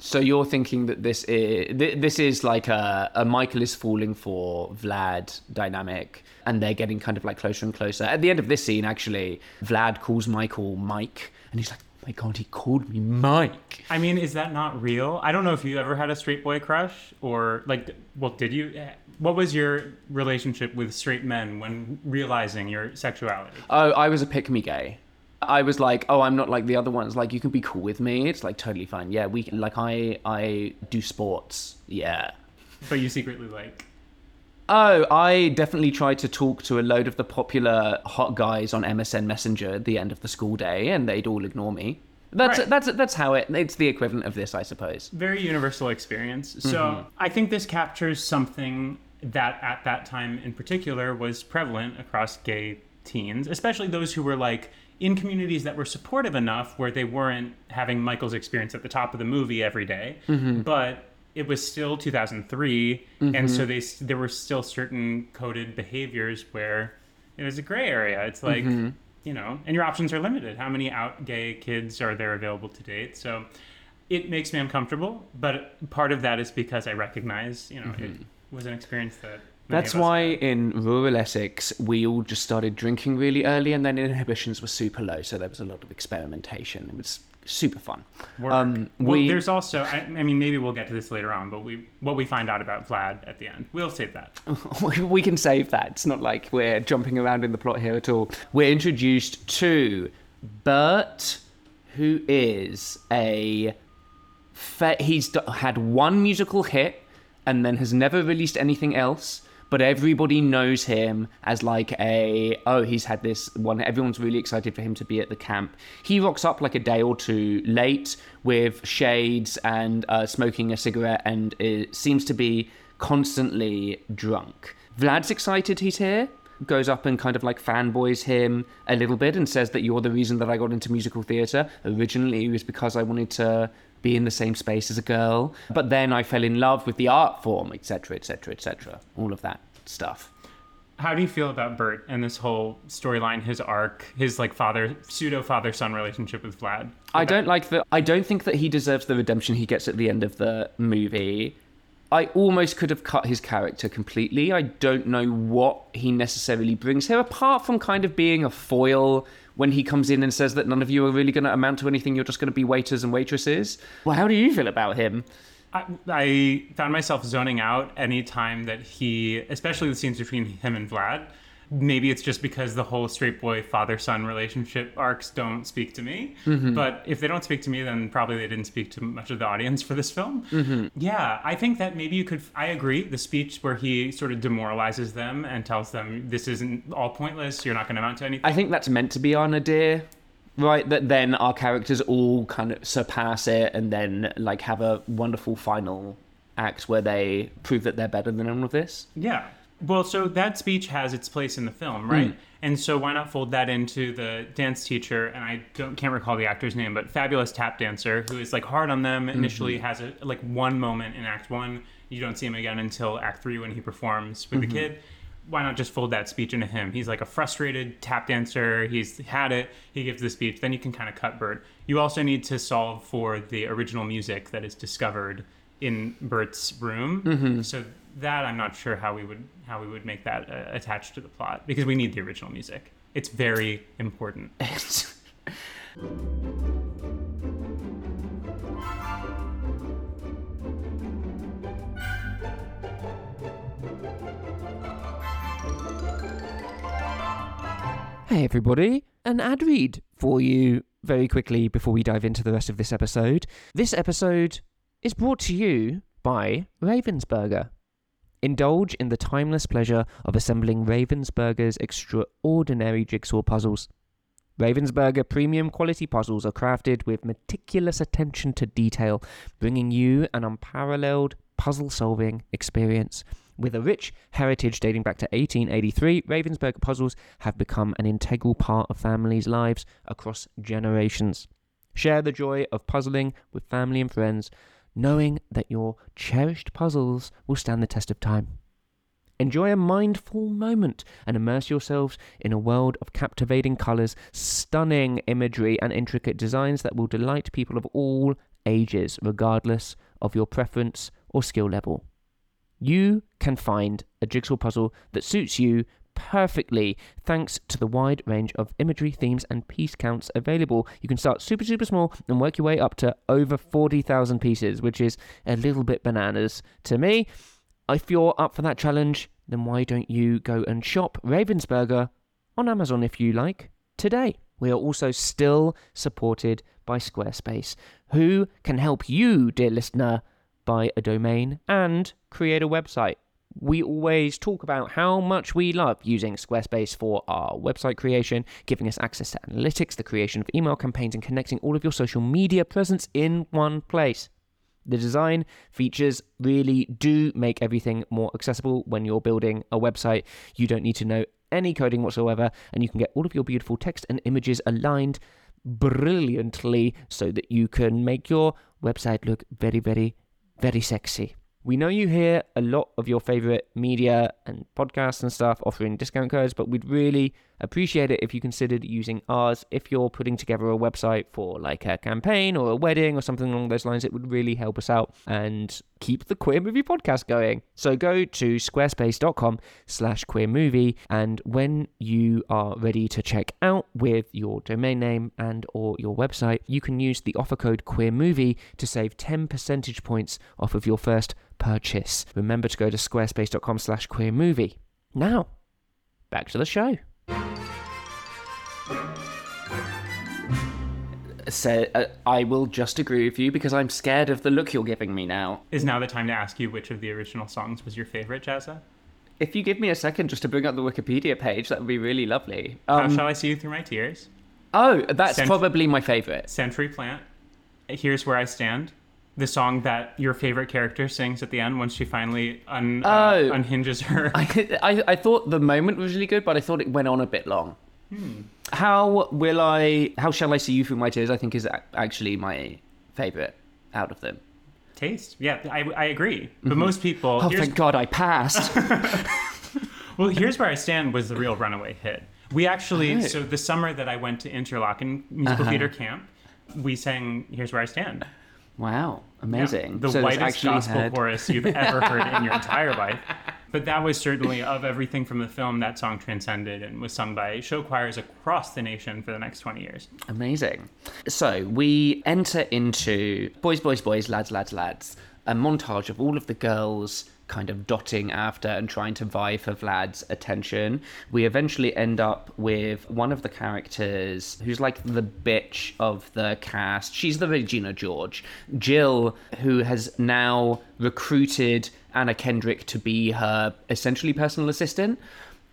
So you're thinking that this is th- this is like a, a Michael is falling for Vlad dynamic, and they're getting kind of like closer and closer. At the end of this scene, actually, Vlad calls Michael Mike, and he's like, oh my God, he called me Mike. I mean, is that not real? I don't know if you ever had a straight boy crush, or like, well, did you... What was your relationship with straight men when realizing your sexuality? Oh, I was a pick-me gay. I was like, oh, I'm not like the other ones. Like, you can be cool with me. It's like totally fine. Yeah, we like I I do sports. Yeah. But you secretly like... Oh, I definitely tried to talk to a load of the popular hot guys on M S N Messenger at the end of the school day, and they'd all ignore me. That's right. that's that's how it it's the equivalent of this, I suppose. Very universal experience. So mm-hmm. I think this captures something that at that time in particular was prevalent across gay teens, especially those who were like in communities that were supportive enough where they weren't having Michael's experience at the top of the movie every day, mm-hmm. but it was still two thousand three, mm-hmm. and so they there were still certain coded behaviors where it was a gray area. It's like, mm-hmm. you know, and your options are limited. How many out gay kids are there available to date? So it makes me uncomfortable, but part of that is because I recognize, you know, mm-hmm. it was an experience that... That's why had. In rural Essex, we all just started drinking really early, and then inhibitions were super low, so there was a lot of experimentation. It was super fun. Um, well, we... there's also, I, I mean, maybe we'll get to this later on, but we what we find out about Vlad at the end. We'll save that. We can save that. It's not like we're jumping around in the plot here at all. We're introduced to Bert, who is a... Fe- he's had one musical hit, and then has never released anything else, but everybody knows him as like a, oh, he's had this one, everyone's really excited for him to be at the camp. He rocks up like a day or two late with shades and uh, smoking a cigarette, and it seems to be constantly drunk. Vlad's excited he's here, goes up and kind of like fanboys him a little bit and says that you're the reason that I got into musical theatre. Originally it was because I wanted to be in the same space as a girl, but then I fell in love with the art form, et cetera, et cetera, et cetera. All of that stuff. How do you feel about Bert and this whole storyline, his arc, his like father, pseudo father-son relationship with Vlad? I don't like that. I don't think that he deserves the redemption he gets at the end of the movie. I almost could have cut his character completely. I don't know what he necessarily brings here, apart from kind of being a foil when he comes in and says that none of you are really going to amount to anything. You're just going to be waiters and waitresses. Well, how do you feel about him? I, I found myself zoning out any time that he, especially the scenes between him and Vlad. Maybe it's just because the whole straight boy father-son relationship arcs don't speak to me. Mm-hmm. But if they don't speak to me, then probably they didn't speak to much of the audience for this film. Mm-hmm. Yeah, I think that maybe you could... I agree. The speech where he sort of demoralizes them and tells them, this isn't all pointless. You're not going to amount to anything. I think that's meant to be Anna, dear. Right? That then our characters all kind of surpass it and then like have a wonderful final act where they prove that they're better than all of this. Yeah. Well, so that speech has its place in the film, right? Mm. And so why not fold that into the dance teacher, and I don't, can't recall the actor's name, but fabulous tap dancer who is like hard on them, initially mm-hmm. has a, like one moment in act one. You don't see him again until act three when he performs with mm-hmm. the kid. Why not just fold that speech into him? He's like a frustrated tap dancer. He's had it. He gives the speech. Then you can kind of cut Bert. You also need to solve for the original music that is discovered in Bert's room. Mm-hmm. So... that I'm not sure how we would how we would make that uh, attached to the plot, because we need the original music. It's very important. Hey everybody, an ad read for you very quickly before we dive into the rest of this episode. This episode is brought to you by Ravensburger. Indulge in the timeless pleasure of assembling Ravensburger's extraordinary jigsaw puzzles. Ravensburger premium quality puzzles are crafted with meticulous attention to detail, bringing you an unparalleled puzzle-solving experience. With a rich heritage dating back to eighteen eighty-three, Ravensburger puzzles have become an integral part of families' lives across generations. Share the joy of puzzling with family and friends, knowing that your cherished puzzles will stand the test of time. Enjoy a mindful moment and immerse yourselves in a world of captivating colours, stunning imagery and intricate designs that will delight people of all ages, regardless of your preference or skill level. You can find a jigsaw puzzle that suits you perfectly thanks to the wide range of imagery, themes and piece counts available. You can start super super small and work your way up to over forty thousand pieces, which is a little bit bananas to me. If you're up for that challenge, then why don't you go and shop Ravensburger on Amazon if you like today. We are also still supported by Squarespace, who can help you, dear listener, buy a domain and create a website. We always talk about how much we love using Squarespace for our website creation, giving us access to analytics, the creation of email campaigns, and connecting all of your social media presence in one place. The design features really do make everything more accessible when you're building a website. You don't need to know any coding whatsoever, and you can get all of your beautiful text and images aligned brilliantly so that you can make your website look very, very, very sexy. We know you hear a lot of your favourite media and podcasts and stuff offering discount codes, but we'd really appreciate it if you considered using ours. If you're putting together a website for like a campaign or a wedding or something along those lines, it would really help us out and keep the Queer Movie Podcast going. So go to squarespace.com slash queer movie, and when you are ready to check out with your domain name and or your website, you can use the offer code queer movie to save ten percentage points off of your first purchase. Remember to go to squarespace.com slash queer movie. Now, back to the show. So, uh, I will just agree with you because I'm scared of the look you're giving me now. Is now the time to ask you which of the original songs was your favourite, Jazza? If you give me a second just to bring up the Wikipedia page, that would be really lovely. Um, How Shall I See You Through My Tears? Oh, that's Cent- probably my favourite. Century Plant, Here's Where I Stand, the song that your favourite character sings at the end once she finally un- oh, uh, unhinges her. I, I, I thought the moment was really good, but I thought it went on a bit long. Hmm. How will I? How shall I see you through my tears? I think is actually my favorite out of them. Taste, yeah, I, I agree. But mm-hmm. most people. Oh, thank God, I passed. Well, Here's Where I Stand was the real runaway hit. We actually, oh. so the summer that I went to Interlochen Musical uh-huh. Theater Camp, we sang Here's Where I Stand. Wow, amazing. Yeah, the so whitest gospel heard... chorus you've ever heard in your entire life. But that was certainly, of everything from the film, that song transcended and was sung by show choirs across the nation for the next twenty years. Amazing. So we enter into boys, boys, boys, lads, lads, lads, a montage of all of the girls kind of dotting after and trying to vie for Vlad's attention. We eventually end up with one of the characters who's like the bitch of the cast. She's the Regina George. Jill, who has now recruited Anna Kendrick to be her essentially personal assistant.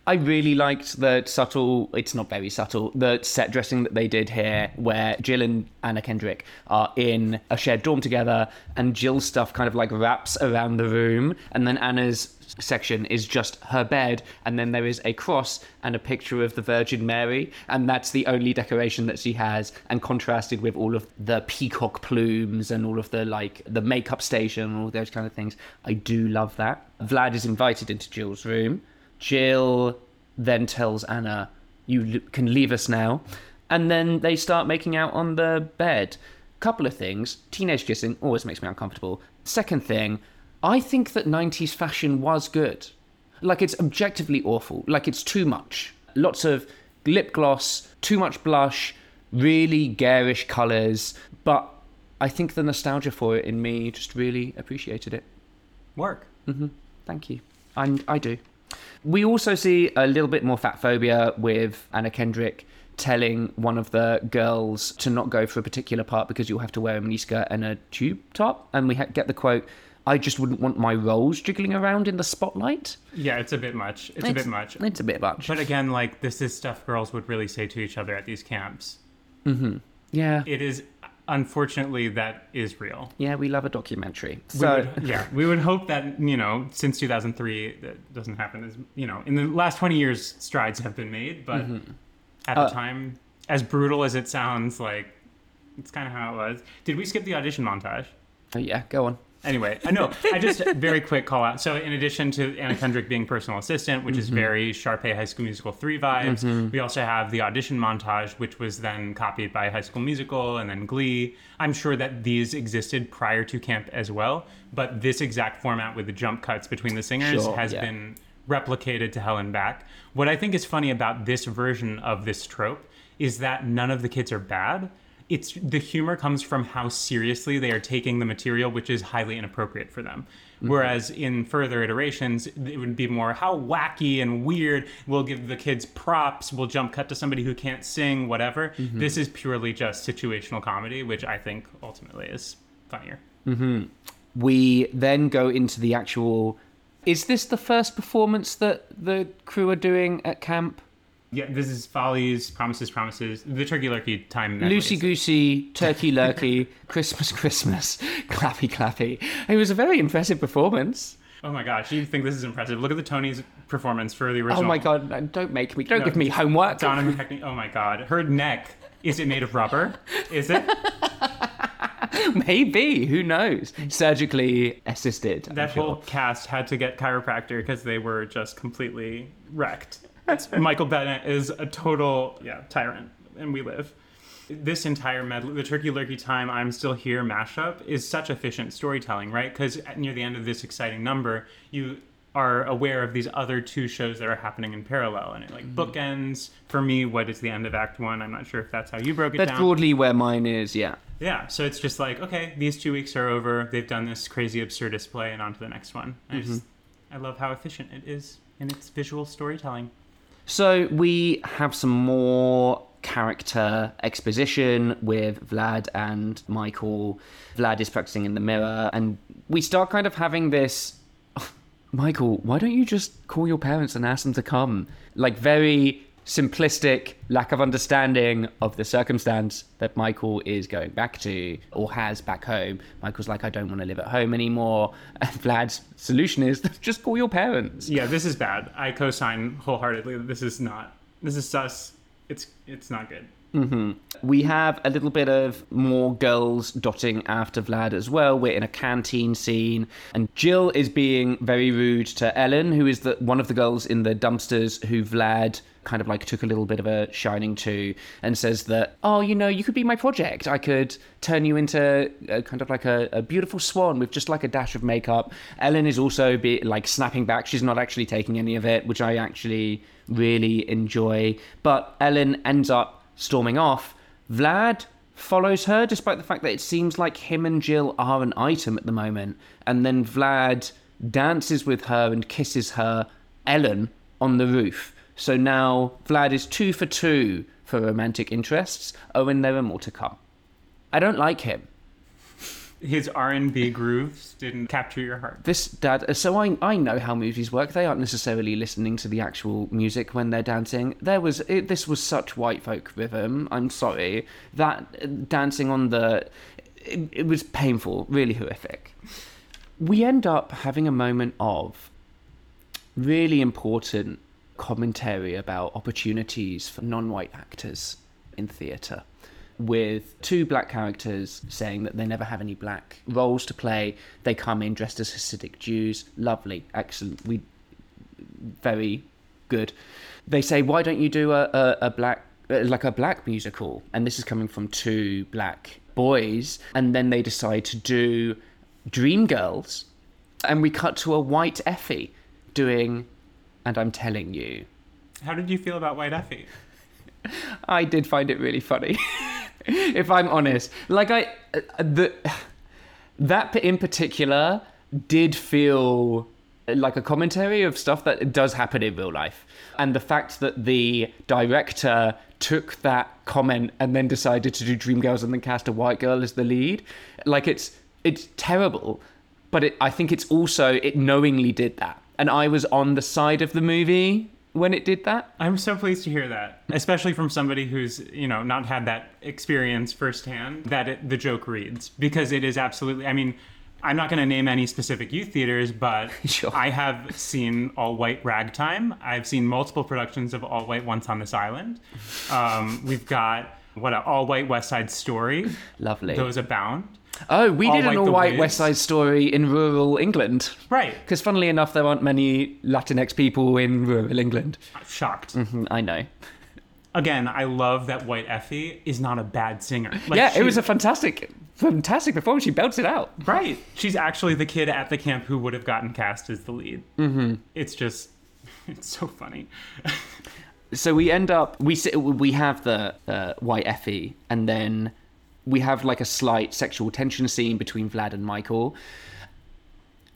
I really liked the subtle, it's not very subtle, the set dressing that they did here, where Jill and Anna Kendrick are in a shared dorm together, and Jill's stuff kind of like wraps around the room, and then Anna's section is just her bed, and then there is a cross and a picture of the Virgin Mary, and that's the only decoration that she has, and contrasted with all of the peacock plumes and all of the like the makeup station and all those kind of things. I do love that. Vlad is invited into Jill's room. Jill then tells Anna, you can leave us now. And then they start making out on the bed. Couple of things. Teenage kissing always makes me uncomfortable. Second thing, I think that nineties fashion was good. Like, it's objectively awful. Like, it's too much. Lots of lip gloss, too much blush, really garish colours. But I think the nostalgia for it in me just really appreciated it. Work. Mm-hmm. Thank you. I, I do. We also see a little bit more fat phobia with Anna Kendrick telling one of the girls to not go for a particular part because you'll have to wear a miniskirt and a tube top. And we ha- get the quote, I just wouldn't want my rolls jiggling around in the spotlight. Yeah, it's a bit much. It's, it's a bit much. It's a bit much. But again, like, this is stuff girls would really say to each other at these camps. Mm-hmm. Yeah. It is... Unfortunately, that is real. Yeah, we love a documentary. So we would, yeah, we would hope that, you know, since two thousand three, that doesn't happen. As you know, in the last twenty years, strides have been made, but mm-hmm. at uh, the time, as brutal as it sounds, like, it's kind of how it was. Did we skip the audition montage? Oh yeah, go on. Anyway, I know. I just very quick call out. So in addition to Anna Kendrick being personal assistant, which mm-hmm. is very Sharpay High School Musical three vibes, mm-hmm. we also have the audition montage, which was then copied by High School Musical and then Glee. I'm sure that these existed prior to camp as well, but this exact format with the jump cuts between the singers sure, has yeah. been replicated to hell and back. What I think is funny about this version of this trope is that none of the kids are bad. It's the humor comes from how seriously they are taking the material, which is highly inappropriate for them. Mm-hmm. Whereas in further iterations, it would be more how wacky and weird. We'll give the kids props. We'll jump cut to somebody who can't sing, whatever. Mm-hmm. This is purely just situational comedy, which I think ultimately is funnier. Mm-hmm. We then go into the actual... Is this the first performance that the crew are doing at camp? Yeah, this is Follies, Promises, Promises, the Turkey Lurkey Time. Loosey Goosey, Turkey Lurkey, Christmas, Christmas, Clappy, Clappy. It was a very impressive performance. Oh my gosh, you think this is impressive. Look at the Tony's performance for the original. Oh my God, don't make me, don't no, give me homework. Donna McKechnie, oh my God, her neck, is it made of rubber? Is it? Maybe, who knows? Surgically assisted. That I'm whole sure. cast had to get chiropractor because they were just completely wrecked. Michael Bennett is a total yeah tyrant, and we live. This entire medley, the Turkey Lurkey Time, I'm Still Here mashup is such efficient storytelling, right? Because near the end of this exciting number, you are aware of these other two shows that are happening in parallel, and it like bookends. For me, what is the end of Act One? I'm not sure if that's how you broke it that's down. That's broadly where mine is, yeah. Yeah, so it's just like, okay, these two weeks are over. They've done this crazy absurdist play, and on to the next one. I just, mm-hmm. I love how efficient it is in its visual storytelling. So we have some more character exposition with Vlad and Michael. Vlad is practicing in the mirror, and we start kind of having this, oh, Michael, why don't you just call your parents and ask them to come? Like, very simplistic lack of understanding of the circumstance that Michael is going back to, or has back home. Michael's like, I don't want to live at home anymore. And Vlad's solution is, just call your parents. Yeah, this is bad. I co-sign wholeheartedly. This is not, this is sus. It's, it's not good. Mm-hmm. We have a little bit of more girls dotting after Vlad as well. We're in a canteen scene, and Jill is being very rude to Ellen, who is the one of the girls in the dumpsters who Vlad kind of like took a little bit of a shining to and says that, oh, you know, you could be my project. I could turn you into a, kind of like a, a beautiful swan with just like a dash of makeup. Ellen is also be, like snapping back. She's not actually taking any of it, which I actually really enjoy. But Ellen ends up storming off. Vlad follows her, despite the fact that it seems like him and Jill are an item at the moment. And then Vlad dances with her and kisses her, Ellen, on the roof. So now Vlad is two for two for romantic interests. Oh, and there are more to come. I don't like him. His R and B grooves didn't capture your heart. This, Dad, so I I know how movies work. They aren't necessarily listening to the actual music when they're dancing. There was, it, this was such white folk rhythm. I'm sorry. That dancing on the, it, it was painful, really horrific. We end up having a moment of really important commentary about opportunities for non-white actors in theatre, with two black characters saying that they never have any black roles to play. They come in dressed as Hasidic Jews. Lovely, excellent, we very good. They say, why don't you do a, a, a black, like a black musical? And this is coming from two black boys. And then they decide to do Dreamgirls. And we cut to a white Effie doing And I'm Telling You. How did you feel about white Effie? I did find it really funny. If I'm honest, like I, the that in particular did feel like a commentary of stuff that does happen in real life. And the fact that the director took that comment and then decided to do Dreamgirls and then cast a white girl as the lead, like it's it's terrible. But it, I think it's also, it knowingly did that. And I was on the side of the movie when it did that. I'm so pleased to hear that, especially from somebody who's, you know, not had that experience firsthand, that it, the joke reads, because it is absolutely, I mean, I'm not going to name any specific youth theaters, but sure. I have seen all white Ragtime. I've seen multiple productions of all white Once on This Island. Um, we've got what an all white West Side Story. Lovely. Those abound. Oh, we all did an all-white West Side Story in rural England. Right. Because funnily enough, there aren't many Latinx people in rural England. I'm shocked. Mm-hmm, I know. Again, I love that white Effie is not a bad singer. Like, yeah, she, it was a fantastic, fantastic performance. She belts it out. Right. She's actually the kid at the camp who would have gotten cast as the lead. Mm-hmm. It's just, it's so funny. So we end up, we we have the uh, white Effie, and then we have like a slight sexual tension scene between Vlad and Michael.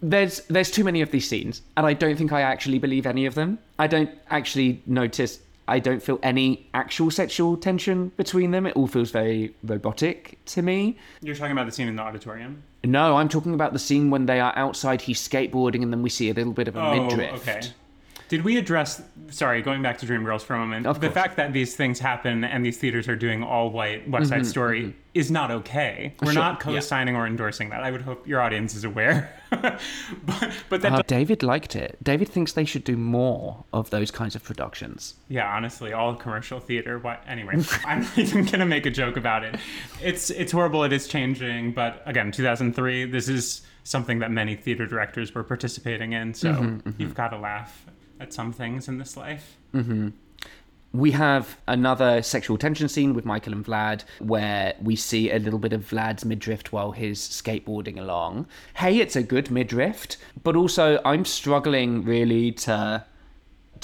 There's there's too many of these scenes, and I don't think I actually believe any of them. I don't actually notice, I don't feel any actual sexual tension between them. It all feels very robotic to me. You're talking about the scene in the auditorium? No, I'm talking about the scene when they are outside, he's skateboarding, and then we see a little bit of a oh, mid-drift. Okay. Did we address, sorry, going back to Dreamgirls for a moment, of the course. fact that these things happen and these theaters are doing all-white West Side mm-hmm, Story mm-hmm. is not okay. We're sure. not co-signing yeah. or endorsing that. I would hope your audience is aware. but, but that uh, David liked it. David thinks they should do more of those kinds of productions. Yeah, honestly, all commercial theater. What? Anyway, I'm not even going to make a joke about it. It's, it's horrible. It is changing. But again, two thousand three, this is something that many theater directors were participating in. So mm-hmm, mm-hmm. you've got to laugh at some things in this life. Mm-hmm. We have another sexual tension scene with Michael and Vlad, where we see a little bit of Vlad's midriff while he's skateboarding along. Hey, it's a good midriff, but also I'm struggling really to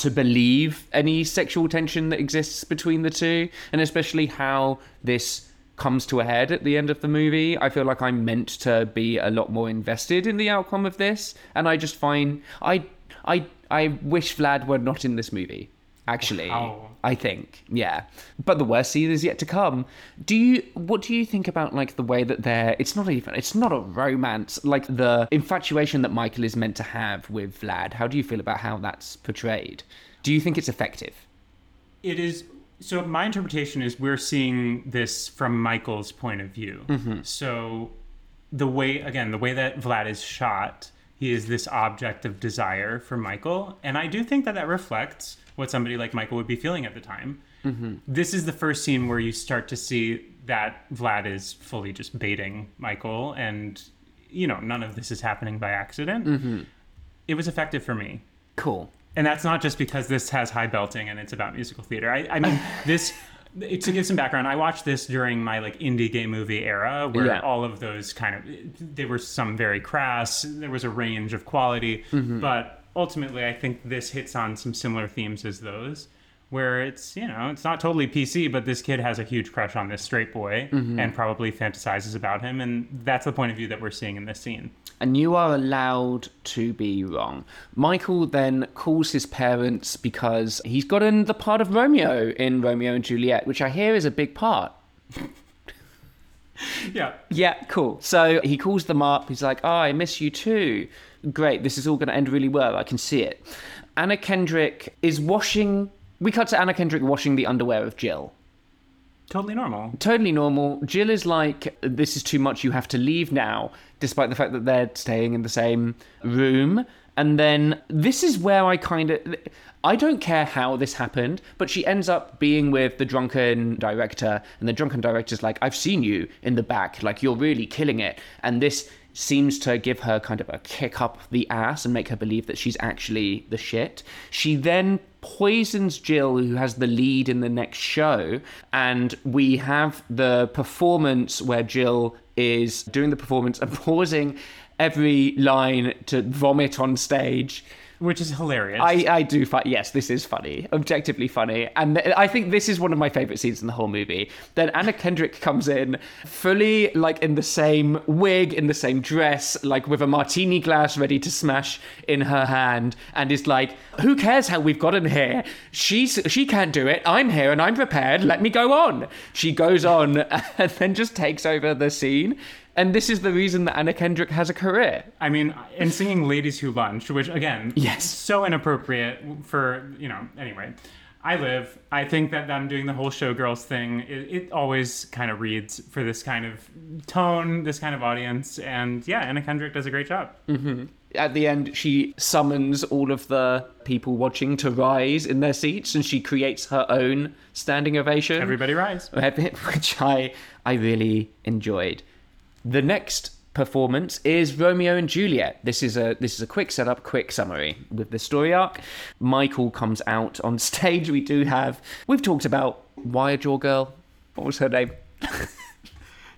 to believe any sexual tension that exists between the two, and especially how this comes to a head at the end of the movie. I feel like I'm meant to be a lot more invested in the outcome of this, and I just find I I I wish Vlad were not in this movie, actually. Wow. I think, yeah. But the worst scene is yet to come. Do you? What do you think about like the way that they're? It's not even. It's not a romance. Like the infatuation that Michael is meant to have with Vlad. How do you feel about how that's portrayed? Do you think it's effective? It is. So my interpretation is we're seeing this from Michael's point of view. Mm-hmm. So the way again, the way that Vlad is shot. He is this object of desire for Michael. And I do think that that reflects what somebody like Michael would be feeling at the time. Mm-hmm. This is the first scene where you start to see that Vlad is fully just baiting Michael. And, you know, none of this is happening by accident. Mm-hmm. It was effective for me. Cool. And that's not just because this has high belting and it's about musical theater. I, I mean, this, to give some background, I watched this during my like indie gay movie era where yeah. all of those kind of, they were some very crass, there was a range of quality, mm-hmm. but ultimately I think this hits on some similar themes as those, where it's, you know, it's not totally P C, but this kid has a huge crush on this straight boy mm-hmm. and probably fantasizes about him. And that's the point of view that we're seeing in this scene. And you are allowed to be wrong. Michael then calls his parents because he's gotten the part of Romeo in Romeo and Juliet, which I hear is a big part. yeah. Yeah, cool. So he calls them up. He's like, oh, I miss you too. Great. This is all going to end really well. I can see it. Anna Kendrick is washing... We cut to Anna Kendrick washing the underwear of Jill. Totally normal. Totally normal. Jill is like, this is too much, you have to leave now, despite the fact that they're staying in the same room. And then this is where I kind of... I don't care how this happened, but she ends up being with the drunken director, and the drunken director's like, I've seen you in the back, like, you're really killing it. And this seems to give her kind of a kick up the ass and make her believe that she's actually the shit. She then... poisons Jill, who has the lead in the next show, and we have the performance where Jill is doing the performance and pausing every line to vomit on stage, which is hilarious. I, I do find, yes, this is funny, objectively funny, and th- I think this is one of my favourite scenes in the whole movie. Then Anna Kendrick comes in, fully, like, in the same wig, in the same dress, like, with a martini glass ready to smash in her hand, and is like, who cares how we've gotten here? She's, she can't do it, I'm here and I'm prepared, let me go on. She goes on and then just takes over the scene. And this is the reason that Anna Kendrick has a career. I mean, and singing Ladies Who Lunch, which, again, yes, so inappropriate for, you know, anyway. I live. I think that them doing the whole showgirls thing, it, it always kind of reads for this kind of tone, this kind of audience. And, yeah, Anna Kendrick does a great job. Mm-hmm. At the end, she summons all of the people watching to rise in their seats, and she creates her own standing ovation. Everybody rise. Which I, I really enjoyed. The next performance is Romeo and Juliet. This is a this is a quick setup, quick summary with the story arc. Michael comes out on stage. We do have... We've talked about Wired Your Girl. What was her name?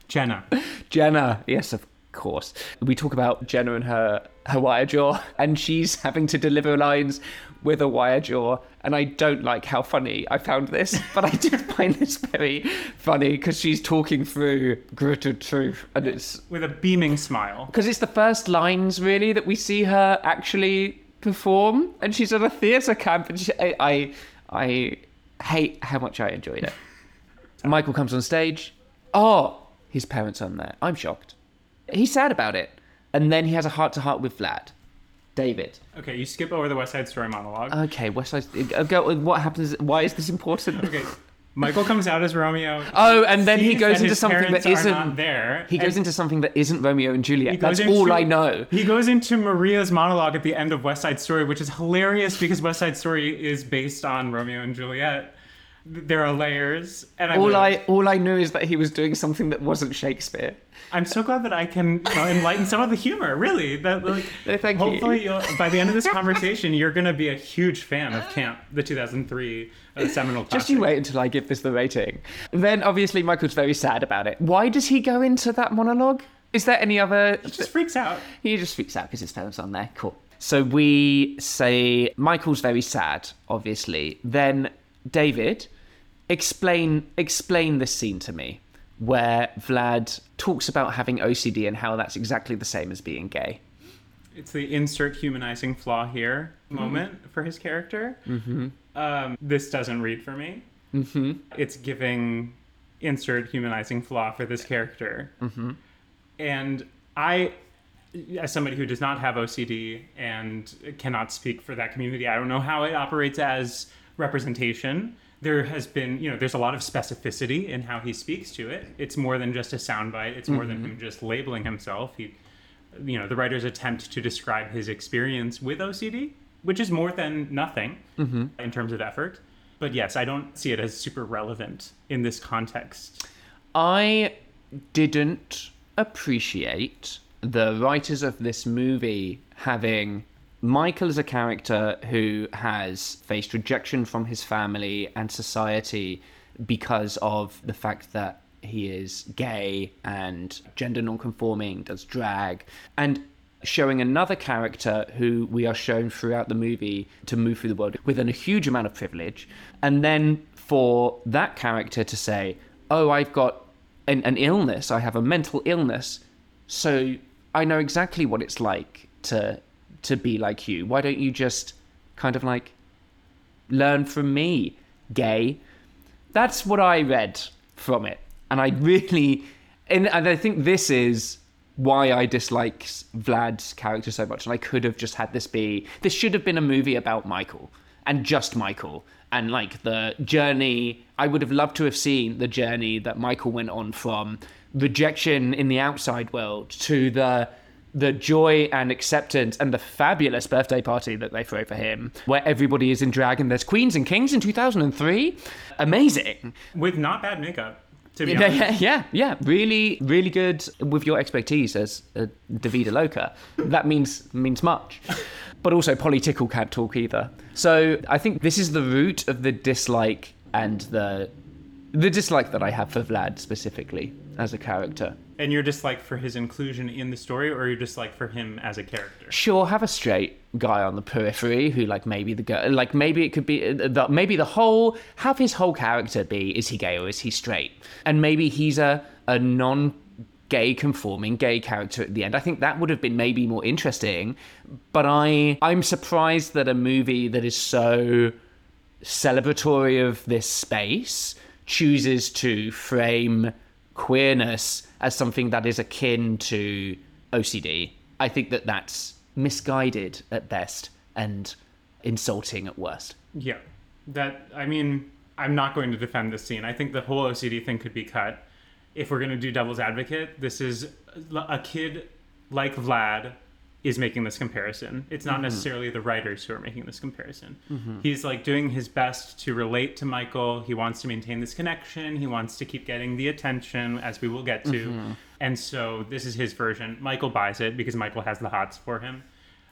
Jenna. Jenna. Yes, of course. We talk about Jenna and her, her wire jaw, and she's having to deliver lines with a wire jaw, and I don't like how funny I found this, but I did find this very funny because she's talking through gritty truth, and it's with a beaming smile because it's the first lines really that we see her actually perform, and she's at a theatre camp, and she, I, I I hate how much I enjoyed it. Michael comes on stage. Oh, his parents aren't there. I'm shocked. He's sad about it. And then he has a heart-to-heart with Vlad. David. Okay, you skip over the West Side Story monologue. Okay, West Side... Go, what happens... Why is this important? Okay, Michael comes out as Romeo. Oh, and then he goes into something that isn't... there. He goes into something that isn't Romeo and Juliet. That's into, all I know. He goes into Maria's monologue at the end of West Side Story, which is hilarious because West Side Story is based on Romeo and Juliet. There are layers, and I all I all I knew is that he was doing something that wasn't Shakespeare. I'm so glad that I can you know, enlighten some of the humor. Really, that like no, thank hopefully you. You'll, by the end of this conversation, you're going to be a huge fan of Camp, the two thousand three uh, seminal classic. Just you wait until I give this the rating. Then obviously Michael's very sad about it. Why does he go into that monologue? Is there any other? He just freaks out. He just freaks out because his parents aren't there. Cool. So we say Michael's very sad. Obviously, then David. Explain explain this scene to me, where Vlad talks about having O C D and how that's exactly the same as being gay. It's the insert humanizing flaw here moment mm-hmm. for his character. Mm-hmm. Um, this doesn't read for me. Mm-hmm. It's giving insert humanizing flaw for this character. Mm-hmm. And I... as somebody who does not have O C D and cannot speak for that community, I don't know how it operates as representation. There has been, you know, there's a lot of specificity in how he speaks to it. It's more than just a soundbite. It's more mm-hmm. than him just labeling himself. He, you know, the writers attempt to describe his experience with O C D, which is more than nothing mm-hmm. in terms of effort. But yes, I don't see it as super relevant in this context. I didn't appreciate the writers of this movie having Michael is a character who has faced rejection from his family and society because of the fact that he is gay and gender non-conforming, does drag, and showing another character who we are shown throughout the movie to move through the world within a huge amount of privilege, and then for that character to say, oh, I've got an, an illness, I have a mental illness, so I know exactly what it's like to to be like you. Why don't you just kind of like learn from me, gay? That's what I read from it. And I really, and, and I think this is why I dislike Vlad's character so much. And I could have just had this be, this should have been a movie about Michael and just Michael. And like the journey, I would have loved to have seen the journey that Michael went on from rejection in the outside world to the the joy and acceptance and the fabulous birthday party that they throw for him, where everybody is in drag and there's queens and kings in two thousand three. Amazing. With not bad makeup. Yeah, yeah, yeah. Really, really good with your expertise as uh, Davida Loca. That means means much. But also political can't talk either. So I think this is the root of the dislike and the the dislike that I have for Vlad specifically as a character. And your dislike for his inclusion in the story, or your dislike for him as a character? Sure, have a straight guy on the periphery who, like, maybe the girl, like, maybe it could be, the, maybe the whole, have his whole character be, is he gay or is he straight? And maybe he's a, a non-gay conforming gay character at the end. I think that would have been maybe more interesting, but I, I'm surprised that a movie that is so celebratory of this space chooses to frame queerness as something that is akin to O C D. I think that that's misguided at best and insulting at worst. Yeah, that, I mean, I'm not going to defend this scene. I think the whole O C D thing could be cut. If we're going to do devil's advocate, this is a kid like Vlad is making this comparison. It's not mm-hmm. necessarily the writers who are making this comparison. Mm-hmm. He's like doing his best to relate to Michael. He wants to maintain this connection. He wants to keep getting the attention, as we will get to. Mm-hmm. And so this is his version. Michael buys it because Michael has the hots for him.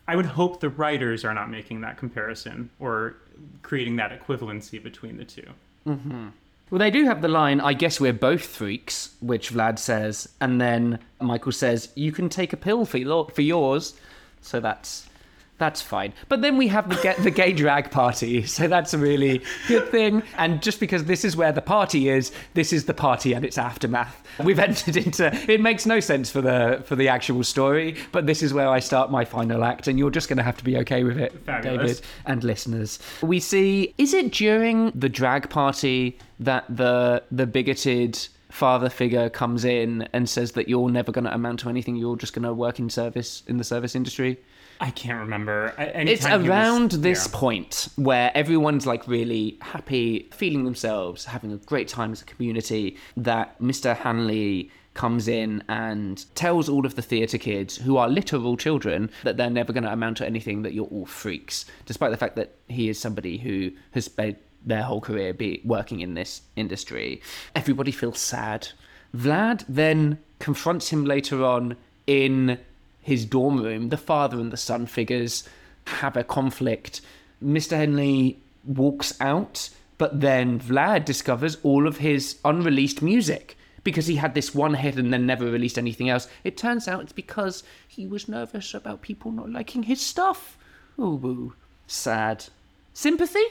I would hope the writers are not making that comparison or creating that equivalency between the two. Mm-hmm. Well, they do have the line, I guess we're both freaks, which Vlad says. And then Michael says, you can take a pill for your, for yours. So that's that's fine. But then we have the, get, the gay drag party. So that's a really good thing. And just because this is where the party is, this is the party and its aftermath. We've entered into, it makes no sense for the for the actual story. But this is where I start my final act. And you're just going to have to be okay with it, Fabulous. David and listeners. We see, is it during the drag party that the the bigoted father figure comes in and says that you're never going to amount to anything, you're just going to work in service in the service industry? I can't remember. Anytime it's around was, this yeah. point where everyone's like really happy, feeling themselves, having a great time as a community, that Mister Hanley comes in and tells all of the theatre kids, who are literal children, that they're never going to amount to anything, that you're all freaks, despite the fact that he is somebody who has spent their whole career be working in this industry. Everybody feels sad. Vlad then confronts him later on in his dorm room. The father and the son figures have a conflict. Mister Henley walks out, but then Vlad discovers all of his unreleased music because he had this one hit and then never released anything else. It turns out it's because he was nervous about people not liking his stuff. Ooh, sad. Sympathy?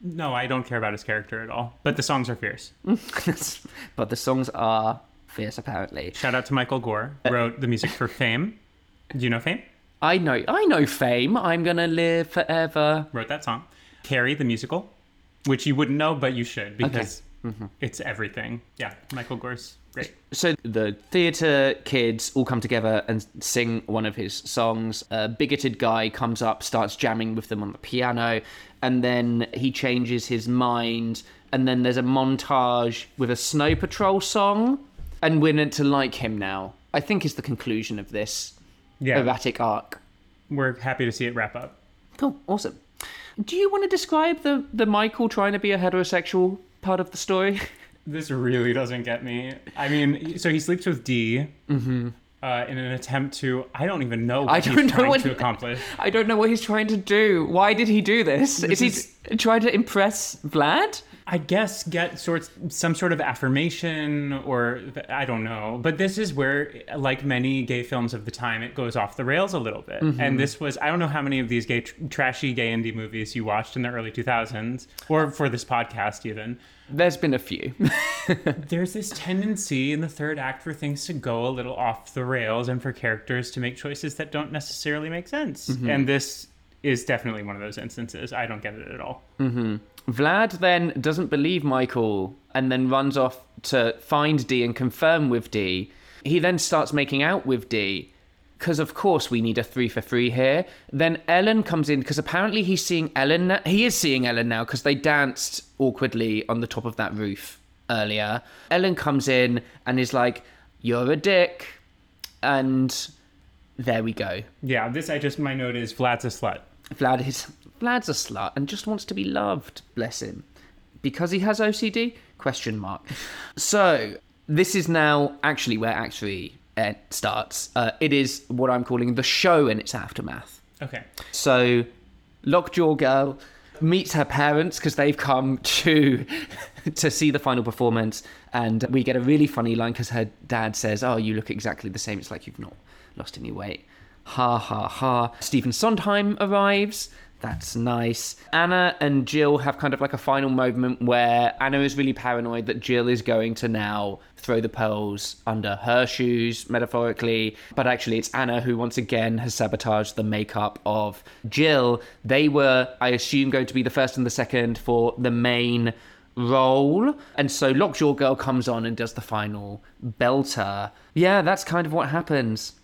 No, I don't care about his character at all. But the songs are fierce. But the songs are fierce, apparently. Shout out to Michael Gore, who wrote the music for Fame. Do you know Fame? I know I know Fame. I'm Gonna Live Forever. Wrote that song. Carrie, the musical, which you wouldn't know, but you should, because okay. mm-hmm. it's everything. Yeah, Michael Gore's great. So the theatre kids all come together and sing one of his songs. A bigoted guy comes up, starts jamming with them on the piano, and then he changes his mind, and then there's a montage with a Snow Patrol song, and we're meant to like him now, I think, is the conclusion of this yeah. erratic arc. We're happy to see it wrap up. Cool, awesome. Do you want to describe the, the Michael trying to be a heterosexual part of the story? This really doesn't get me. I mean, so he sleeps with Dee. Mm-hmm. uh, in an attempt to, I don't even know what I don't he's know trying what, to accomplish. I don't know what he's trying to do. Why did he do this? this is, is he trying to impress Vlad? I guess get sorts some sort of affirmation, or I don't know. But this is where, like many gay films of the time, it goes off the rails a little bit. Mm-hmm. And this was, I don't know how many of these gay trashy gay indie movies you watched in the early two thousands, or for this podcast even. There's been a few. There's this tendency in the third act for things to go a little off the rails and for characters to make choices that don't necessarily make sense. Mm-hmm. And this is definitely one of those instances. I don't get it at all. Mm-hmm. Vlad then doesn't believe Michael and then runs off to find D and confirm with D. He then starts making out with D because, of course, we need a three for three here. Then Ellen comes in because apparently he's seeing Ellen. Na- he is seeing Ellen now because they danced awkwardly on the top of that roof earlier. Ellen comes in and is like, "You're a dick." And there we go. Yeah, this, I just, my note is Vlad's a slut. Vlad is... Vlad's a slut and just wants to be loved, bless him. Because he has O C D? Question mark. So, this is now actually where Act three uh, starts. Uh, it is what I'm calling the show and its aftermath. Okay. So, Lockjaw Girl meets her parents because they've come to to see the final performance, and we get a really funny line because her dad says, "Oh, you look exactly the same. It's like you've not lost any weight." Ha, ha, ha. Stephen Sondheim arrives. That's nice. Anna and Jill have kind of like a final moment where Anna is really paranoid that Jill is going to now throw the pearls under her shoes, metaphorically. But actually, it's Anna who once again has sabotaged the makeup of Jill. They were, I assume, going to be the first and the second for the main role. And so Lockjaw Girl comes on and does the final belter. Yeah, that's kind of what happens.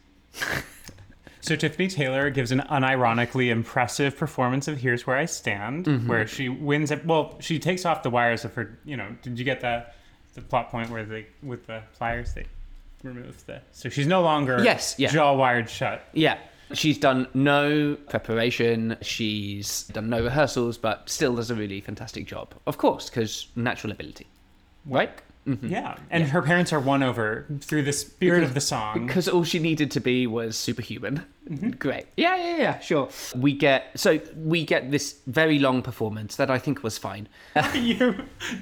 So Tiffany Taylor gives an unironically impressive performance of Here's Where I Stand, mm-hmm. where she wins at, well, she takes off the wires of her, you know, did you get that, the plot point where they, with the pliers, they removed the, so she's no longer yes, yeah. jaw wired shut. Yeah. She's done no preparation. She's done no rehearsals, but still does a really fantastic job. Of course, because natural ability. Right? Mm-hmm. Yeah, and yeah. her parents are won over through the spirit because, of the song. Because all she needed to be was superhuman. Mm-hmm. Great. Yeah, yeah, yeah, sure. We get, so we get this very long performance that I think was fine. You're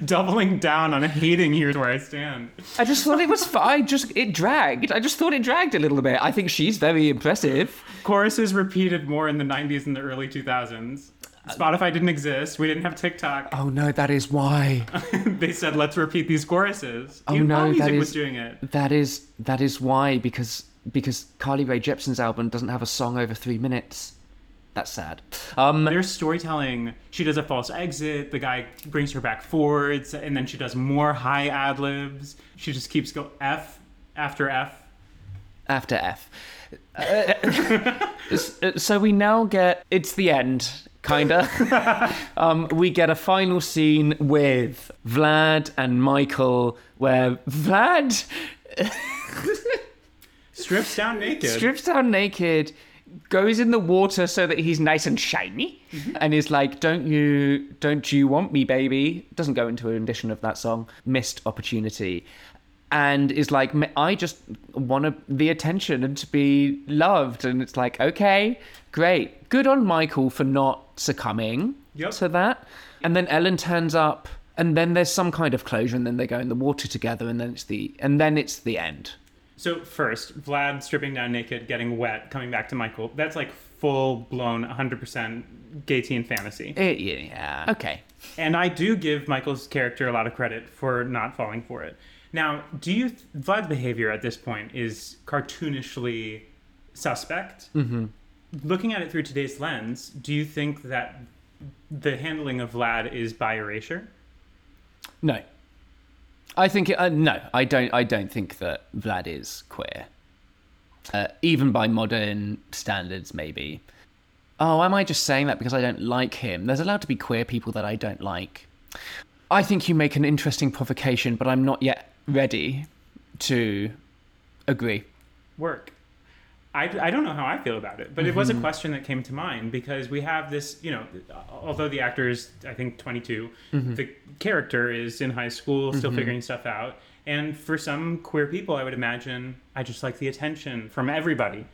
doubling down on hating Here's Where I Stand. I just thought it was fine. Just, it dragged. I just thought it dragged a little bit. I think she's very impressive. Choruses repeated more in the nineties and the early two thousands. Spotify didn't exist. We didn't have TikTok. Oh, no, that is why. They said, let's repeat these choruses. Oh, Even no, that music is, was doing it. That is that is why, because because Carly Rae Jepsen's album doesn't have a song over three minutes. That's sad. Um, There's storytelling. She does a false exit. The guy brings her back forwards, and then she does more high ad-libs. She just keeps going F after F. After F. Uh, so we now get... It's the end. Kinda. um, we get a final scene with Vlad and Michael, where Vlad strips down naked. Strips down naked, goes in the water so that he's nice and shiny, mm-hmm. and is like, "Don't you, don't you want me, baby?" Doesn't go into a rendition of that song. Missed opportunity. And is like, I just want the attention and to be loved. And it's like, okay, great. Good on Michael for not succumbing yep. to that. And then Ellen turns up and then there's some kind of closure and then they go in the water together and then it's the and then it's the end. So first, Vlad stripping down naked, getting wet, coming back to Michael. That's like full-blown one hundred percent gay teen fantasy. It, yeah. Okay. And I do give Michael's character a lot of credit for not falling for it. Now, do you... Th- Vlad's behavior at this point is cartoonishly suspect. Mm-hmm. Looking at it through today's lens, do you think that the handling of Vlad is by erasure? No. I think... Uh, no, I don't I don't think that Vlad is queer. Uh, even by modern standards, maybe. Oh, am I just saying that because I don't like him? There's allowed to be queer people that I don't like. I think you make an interesting provocation, but I'm not yet... ready to agree. Work. I, I don't know how I feel about it, but mm-hmm. it was a question that came to mind because we have this, you know, although the actor is, I think, twenty-two, mm-hmm. the character is in high school, still mm-hmm. figuring stuff out. And for some queer people, I would imagine, I just like the attention from everybody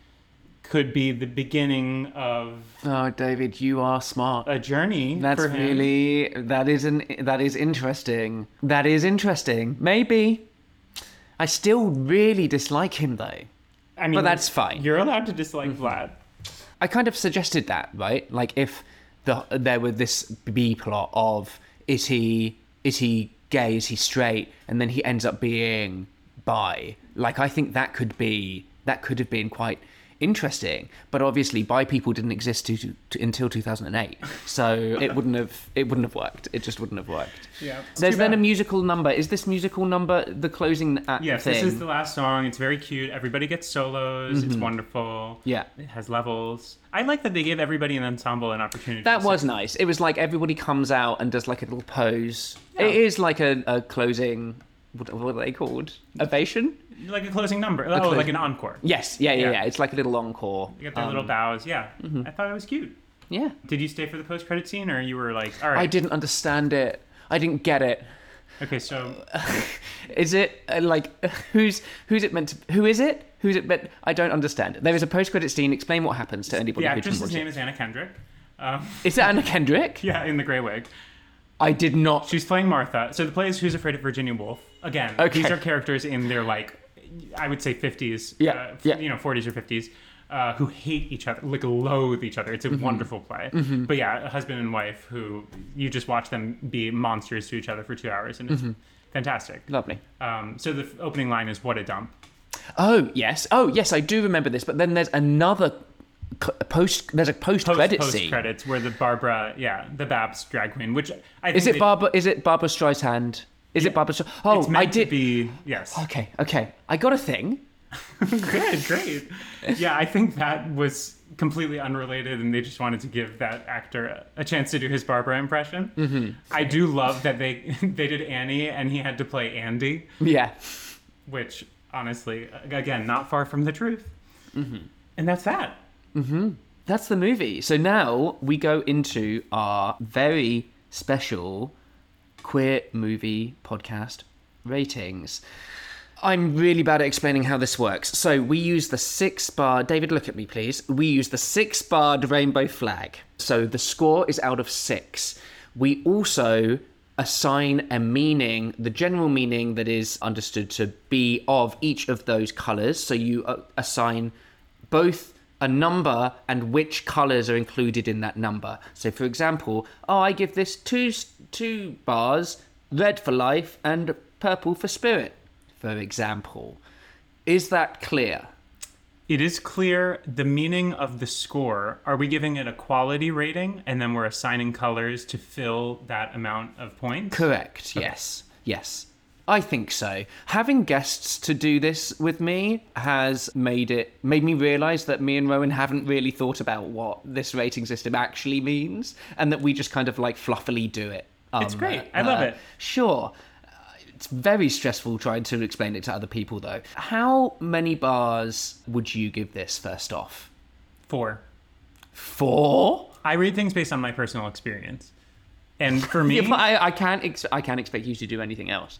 could be the beginning of... Oh, David, you are smart. A journey. That's for him. really, that is an, that is interesting. That is interesting. Maybe. I still really dislike him, though. I mean, but that's fine. You're allowed to dislike mm-hmm. Vlad. I kind of suggested that, right? Like, if the there were this B plot of is he is he gay, is he straight, and then he ends up being bi. Like, I think that could be that could have been quite interesting. But obviously, bi people didn't exist to, to, to, until two thousand eight, so it wouldn't have it wouldn't have worked. It just wouldn't have worked. Yeah. There's then a musical number. Is this musical number the closing act? Yes, thing? This is the last song. It's very cute. Everybody gets solos. Mm-hmm. It's wonderful. Yeah. It has levels. I like that they gave everybody in the ensemble an opportunity. That was nice. It was like everybody comes out and does like a little pose. Yeah. It is like a, a closing, what, what are they called? Ovation? Like a closing number. A oh, closing. Like an encore. Yes. Yeah, yeah, yeah, yeah. It's like a little encore. You get their um, little bows. Yeah. Mm-hmm. I thought it was cute. Yeah. Did you stay for the post-credit scene, or you were like, all right. I didn't understand it. I didn't get it. Okay, so is it uh, like who's who's it meant to? Who is it? Who's it meant? I don't understand. There is a post-credit scene. Explain what happens to anybody. Yeah, actress's name is Anna Kendrick. Um, is it Anna Kendrick? Yeah, in the grey wig. I did not. She's playing Martha. So the play is Who's Afraid of Virginia Woolf? Again, okay. These are characters in their like, I would say fifties. Yeah, uh, yeah. You know, forties or fifties. Uh, who hate each other, like loathe each other. It's a mm-hmm. wonderful play. Mm-hmm. But yeah, a husband and wife who you just watch them be monsters to each other for two hours and it's mm-hmm. fantastic. Lovely. Um, so the f- opening line is, what a dump. Oh, yes. Oh, yes, I do remember this. But then there's another cl- post, there's a post-credit post, scene. Post-credits where the Barbara, yeah, the Babs drag queen, which I think... Is it, they... Barbara, is it Barbara Streisand? Is yeah. it Barbara Streisand? Oh, it's meant I did... to be, yes. Okay, okay. I got a thing. Good, great. Yeah, I think that was completely unrelated and they just wanted to give that actor a, a chance to do his Barbara impression. Mm-hmm. I do love that they they did Annie and he had to play Andy. Yeah. Which, honestly, again, not far from the truth. Mm-hmm. And that's that. Mm-hmm. That's the movie. So now we go into our very special Queer Movie Podcast ratings. I'm really bad at explaining how this works. So we use the six-barred... David, look at me, please. We use the six-barred rainbow flag. So the score is out of six. We also assign a meaning, the general meaning that is understood to be of each of those colours. So you uh, assign both a number and which colours are included in that number. So, for example, oh, I give this two two bars, red for life and purple for spirit. For example, is that clear? It is clear. The meaning of the score, are we giving it a quality rating and then we're assigning colors to fill that amount of points? Correct. Okay. Yes. Yes. I think so. Having guests to do this with me has made it made me realize that me and Rowan haven't really thought about what this rating system actually means and that we just kind of like fluffily do it. Um, it's great. Uh, I love it. Sure. It's very stressful trying to explain it to other people, though. How many bars would you give this first off? Four. Four? I read things based on my personal experience. And for me... yeah, I, I, can't ex- I can't expect you to do anything else.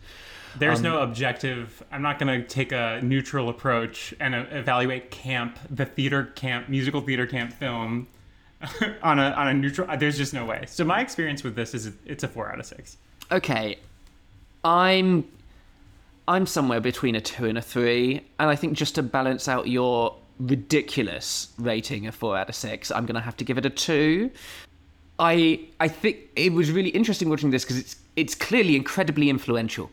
There's um, no objective. I'm not going to take a neutral approach and uh, evaluate Camp, the theater camp, musical theater camp film on a on a neutral... There's just no way. So my experience with this is it's a four out of six. Okay. I'm I'm somewhere between a two and a three, and I think just to balance out your ridiculous rating of four out of six, I'm going to have to give it a two. I I think it was really interesting watching this because it's it's clearly incredibly influential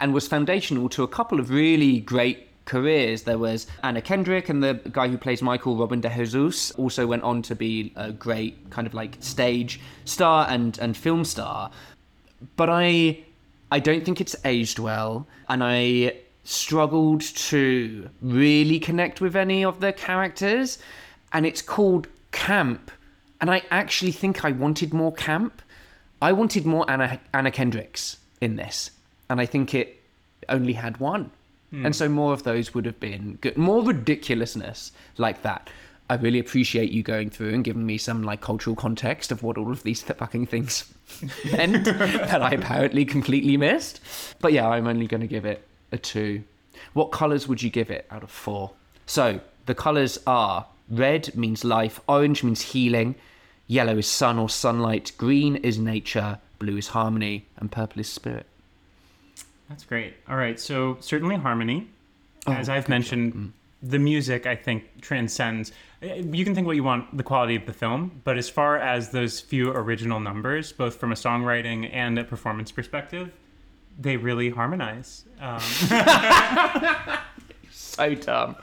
and was foundational to a couple of really great careers. There was Anna Kendrick, and the guy who plays Michael, Robin de Jesus, also went on to be a great kind of like stage star and, and film star. But I... I don't think it's aged well, and I struggled to really connect with any of the characters, and it's called Camp, and I actually think I wanted more Camp. I wanted more Anna Anna Kendricks in this, and I think it only had one. Mm. And so more of those would have been good. More ridiculousness like that. I really appreciate you going through and giving me some like cultural context of what all of these th- fucking things meant that I apparently completely missed. But yeah, I'm only going to give it a two. What colours would you give it out of four? So the colours are red means life, orange means healing, yellow is sun or sunlight, green is nature, blue is harmony, and purple is spirit. That's great. All right, so certainly harmony. As oh, I've mentioned, mm. the music, I think, transcends. You can think what you want, the quality of the film, but as far as those few original numbers, both from a songwriting and a performance perspective, they really harmonize. Um. So dumb.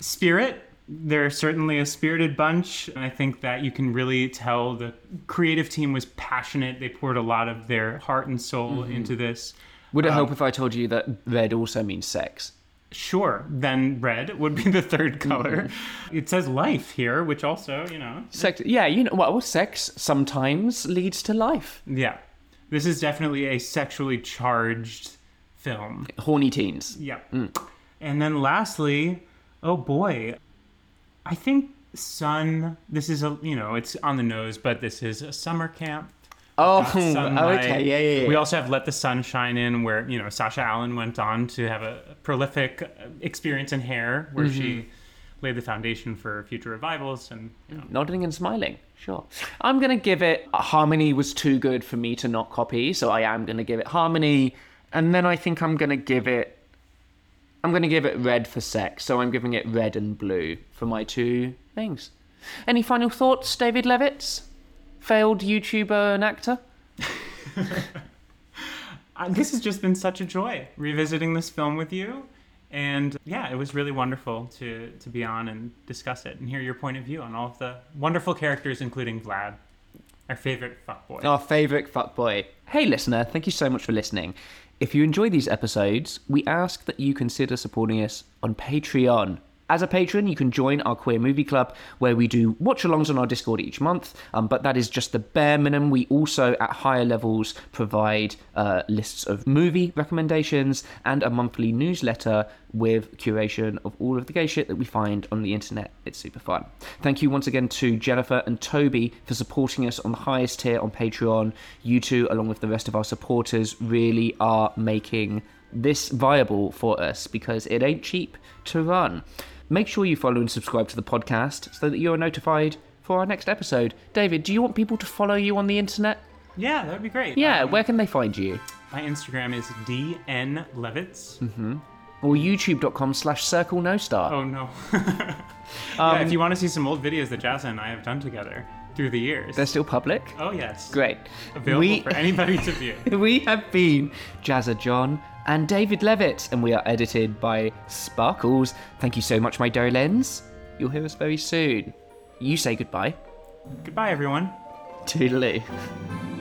Spirit. They're certainly a spirited bunch. And I think that you can really tell the creative team was passionate. They poured a lot of their heart and soul mm-hmm. into this. Would it um, help if I told you that red also means sex? Sure. Then red would be the third color. Mm-hmm. It says life here, which also, you know. Sex. Yeah, you know, well, sex sometimes leads to life. Yeah. This is definitely a sexually charged film. Horny teens. Yeah. Mm. And then lastly, oh boy, I think sun, this is a, you know, it's on the nose, but this is a summer camp. Oh, okay. Yeah, yeah, yeah. We also have Let the Sun Shine In, where, you know, Sasha Allen went on to have a prolific experience in Hair, where mm-hmm. she laid the foundation for future revivals and, you know. Nodding and smiling. Sure. I'm going to give it, harmony was too good for me to not copy. So I am going to give it harmony. And then I think I'm going to give it, I'm going to give it red for sex. So I'm giving it red and blue for my two things. Any final thoughts, David Levitz? Failed YouTuber and actor? This has just been such a joy revisiting this film with you. And yeah, it was really wonderful to, to be on and discuss it and hear your point of view on all of the wonderful characters, including Vlad, our favorite fuckboy. Our favorite fuckboy. Hey, listener, thank you so much for listening. If you enjoy these episodes, we ask that you consider supporting us on Patreon. As a patron, you can join our Queer Movie Club, where we do watch-alongs on our Discord each month, um, but that is just the bare minimum. We also, at higher levels, provide uh, lists of movie recommendations and a monthly newsletter with curation of all of the gay shit that we find on the internet. It's super fun. Thank you once again to Jennifer and Toby for supporting us on the highest tier on Patreon. You two, along with the rest of our supporters, really are making this viable for us, because it ain't cheap to run. Make sure you follow and subscribe to the podcast so that you're notified for our next episode. David, do you want people to follow you on the internet? Yeah, that would be great. Yeah, um, where can they find you? My Instagram is D N Levitz. Mm-hmm. Or youtube.com slash circle no star. Oh, no. um, yeah, if you want to see some old videos that Jazza and I have done together through the years. They're still public? Oh, yes. Great. Available we, for anybody to view. We have been Jazza John and David Levitz, and we are edited by Sparkles. Thank you so much, my darlings. You'll hear us very soon. You say goodbye. Goodbye, everyone. Toodaloo.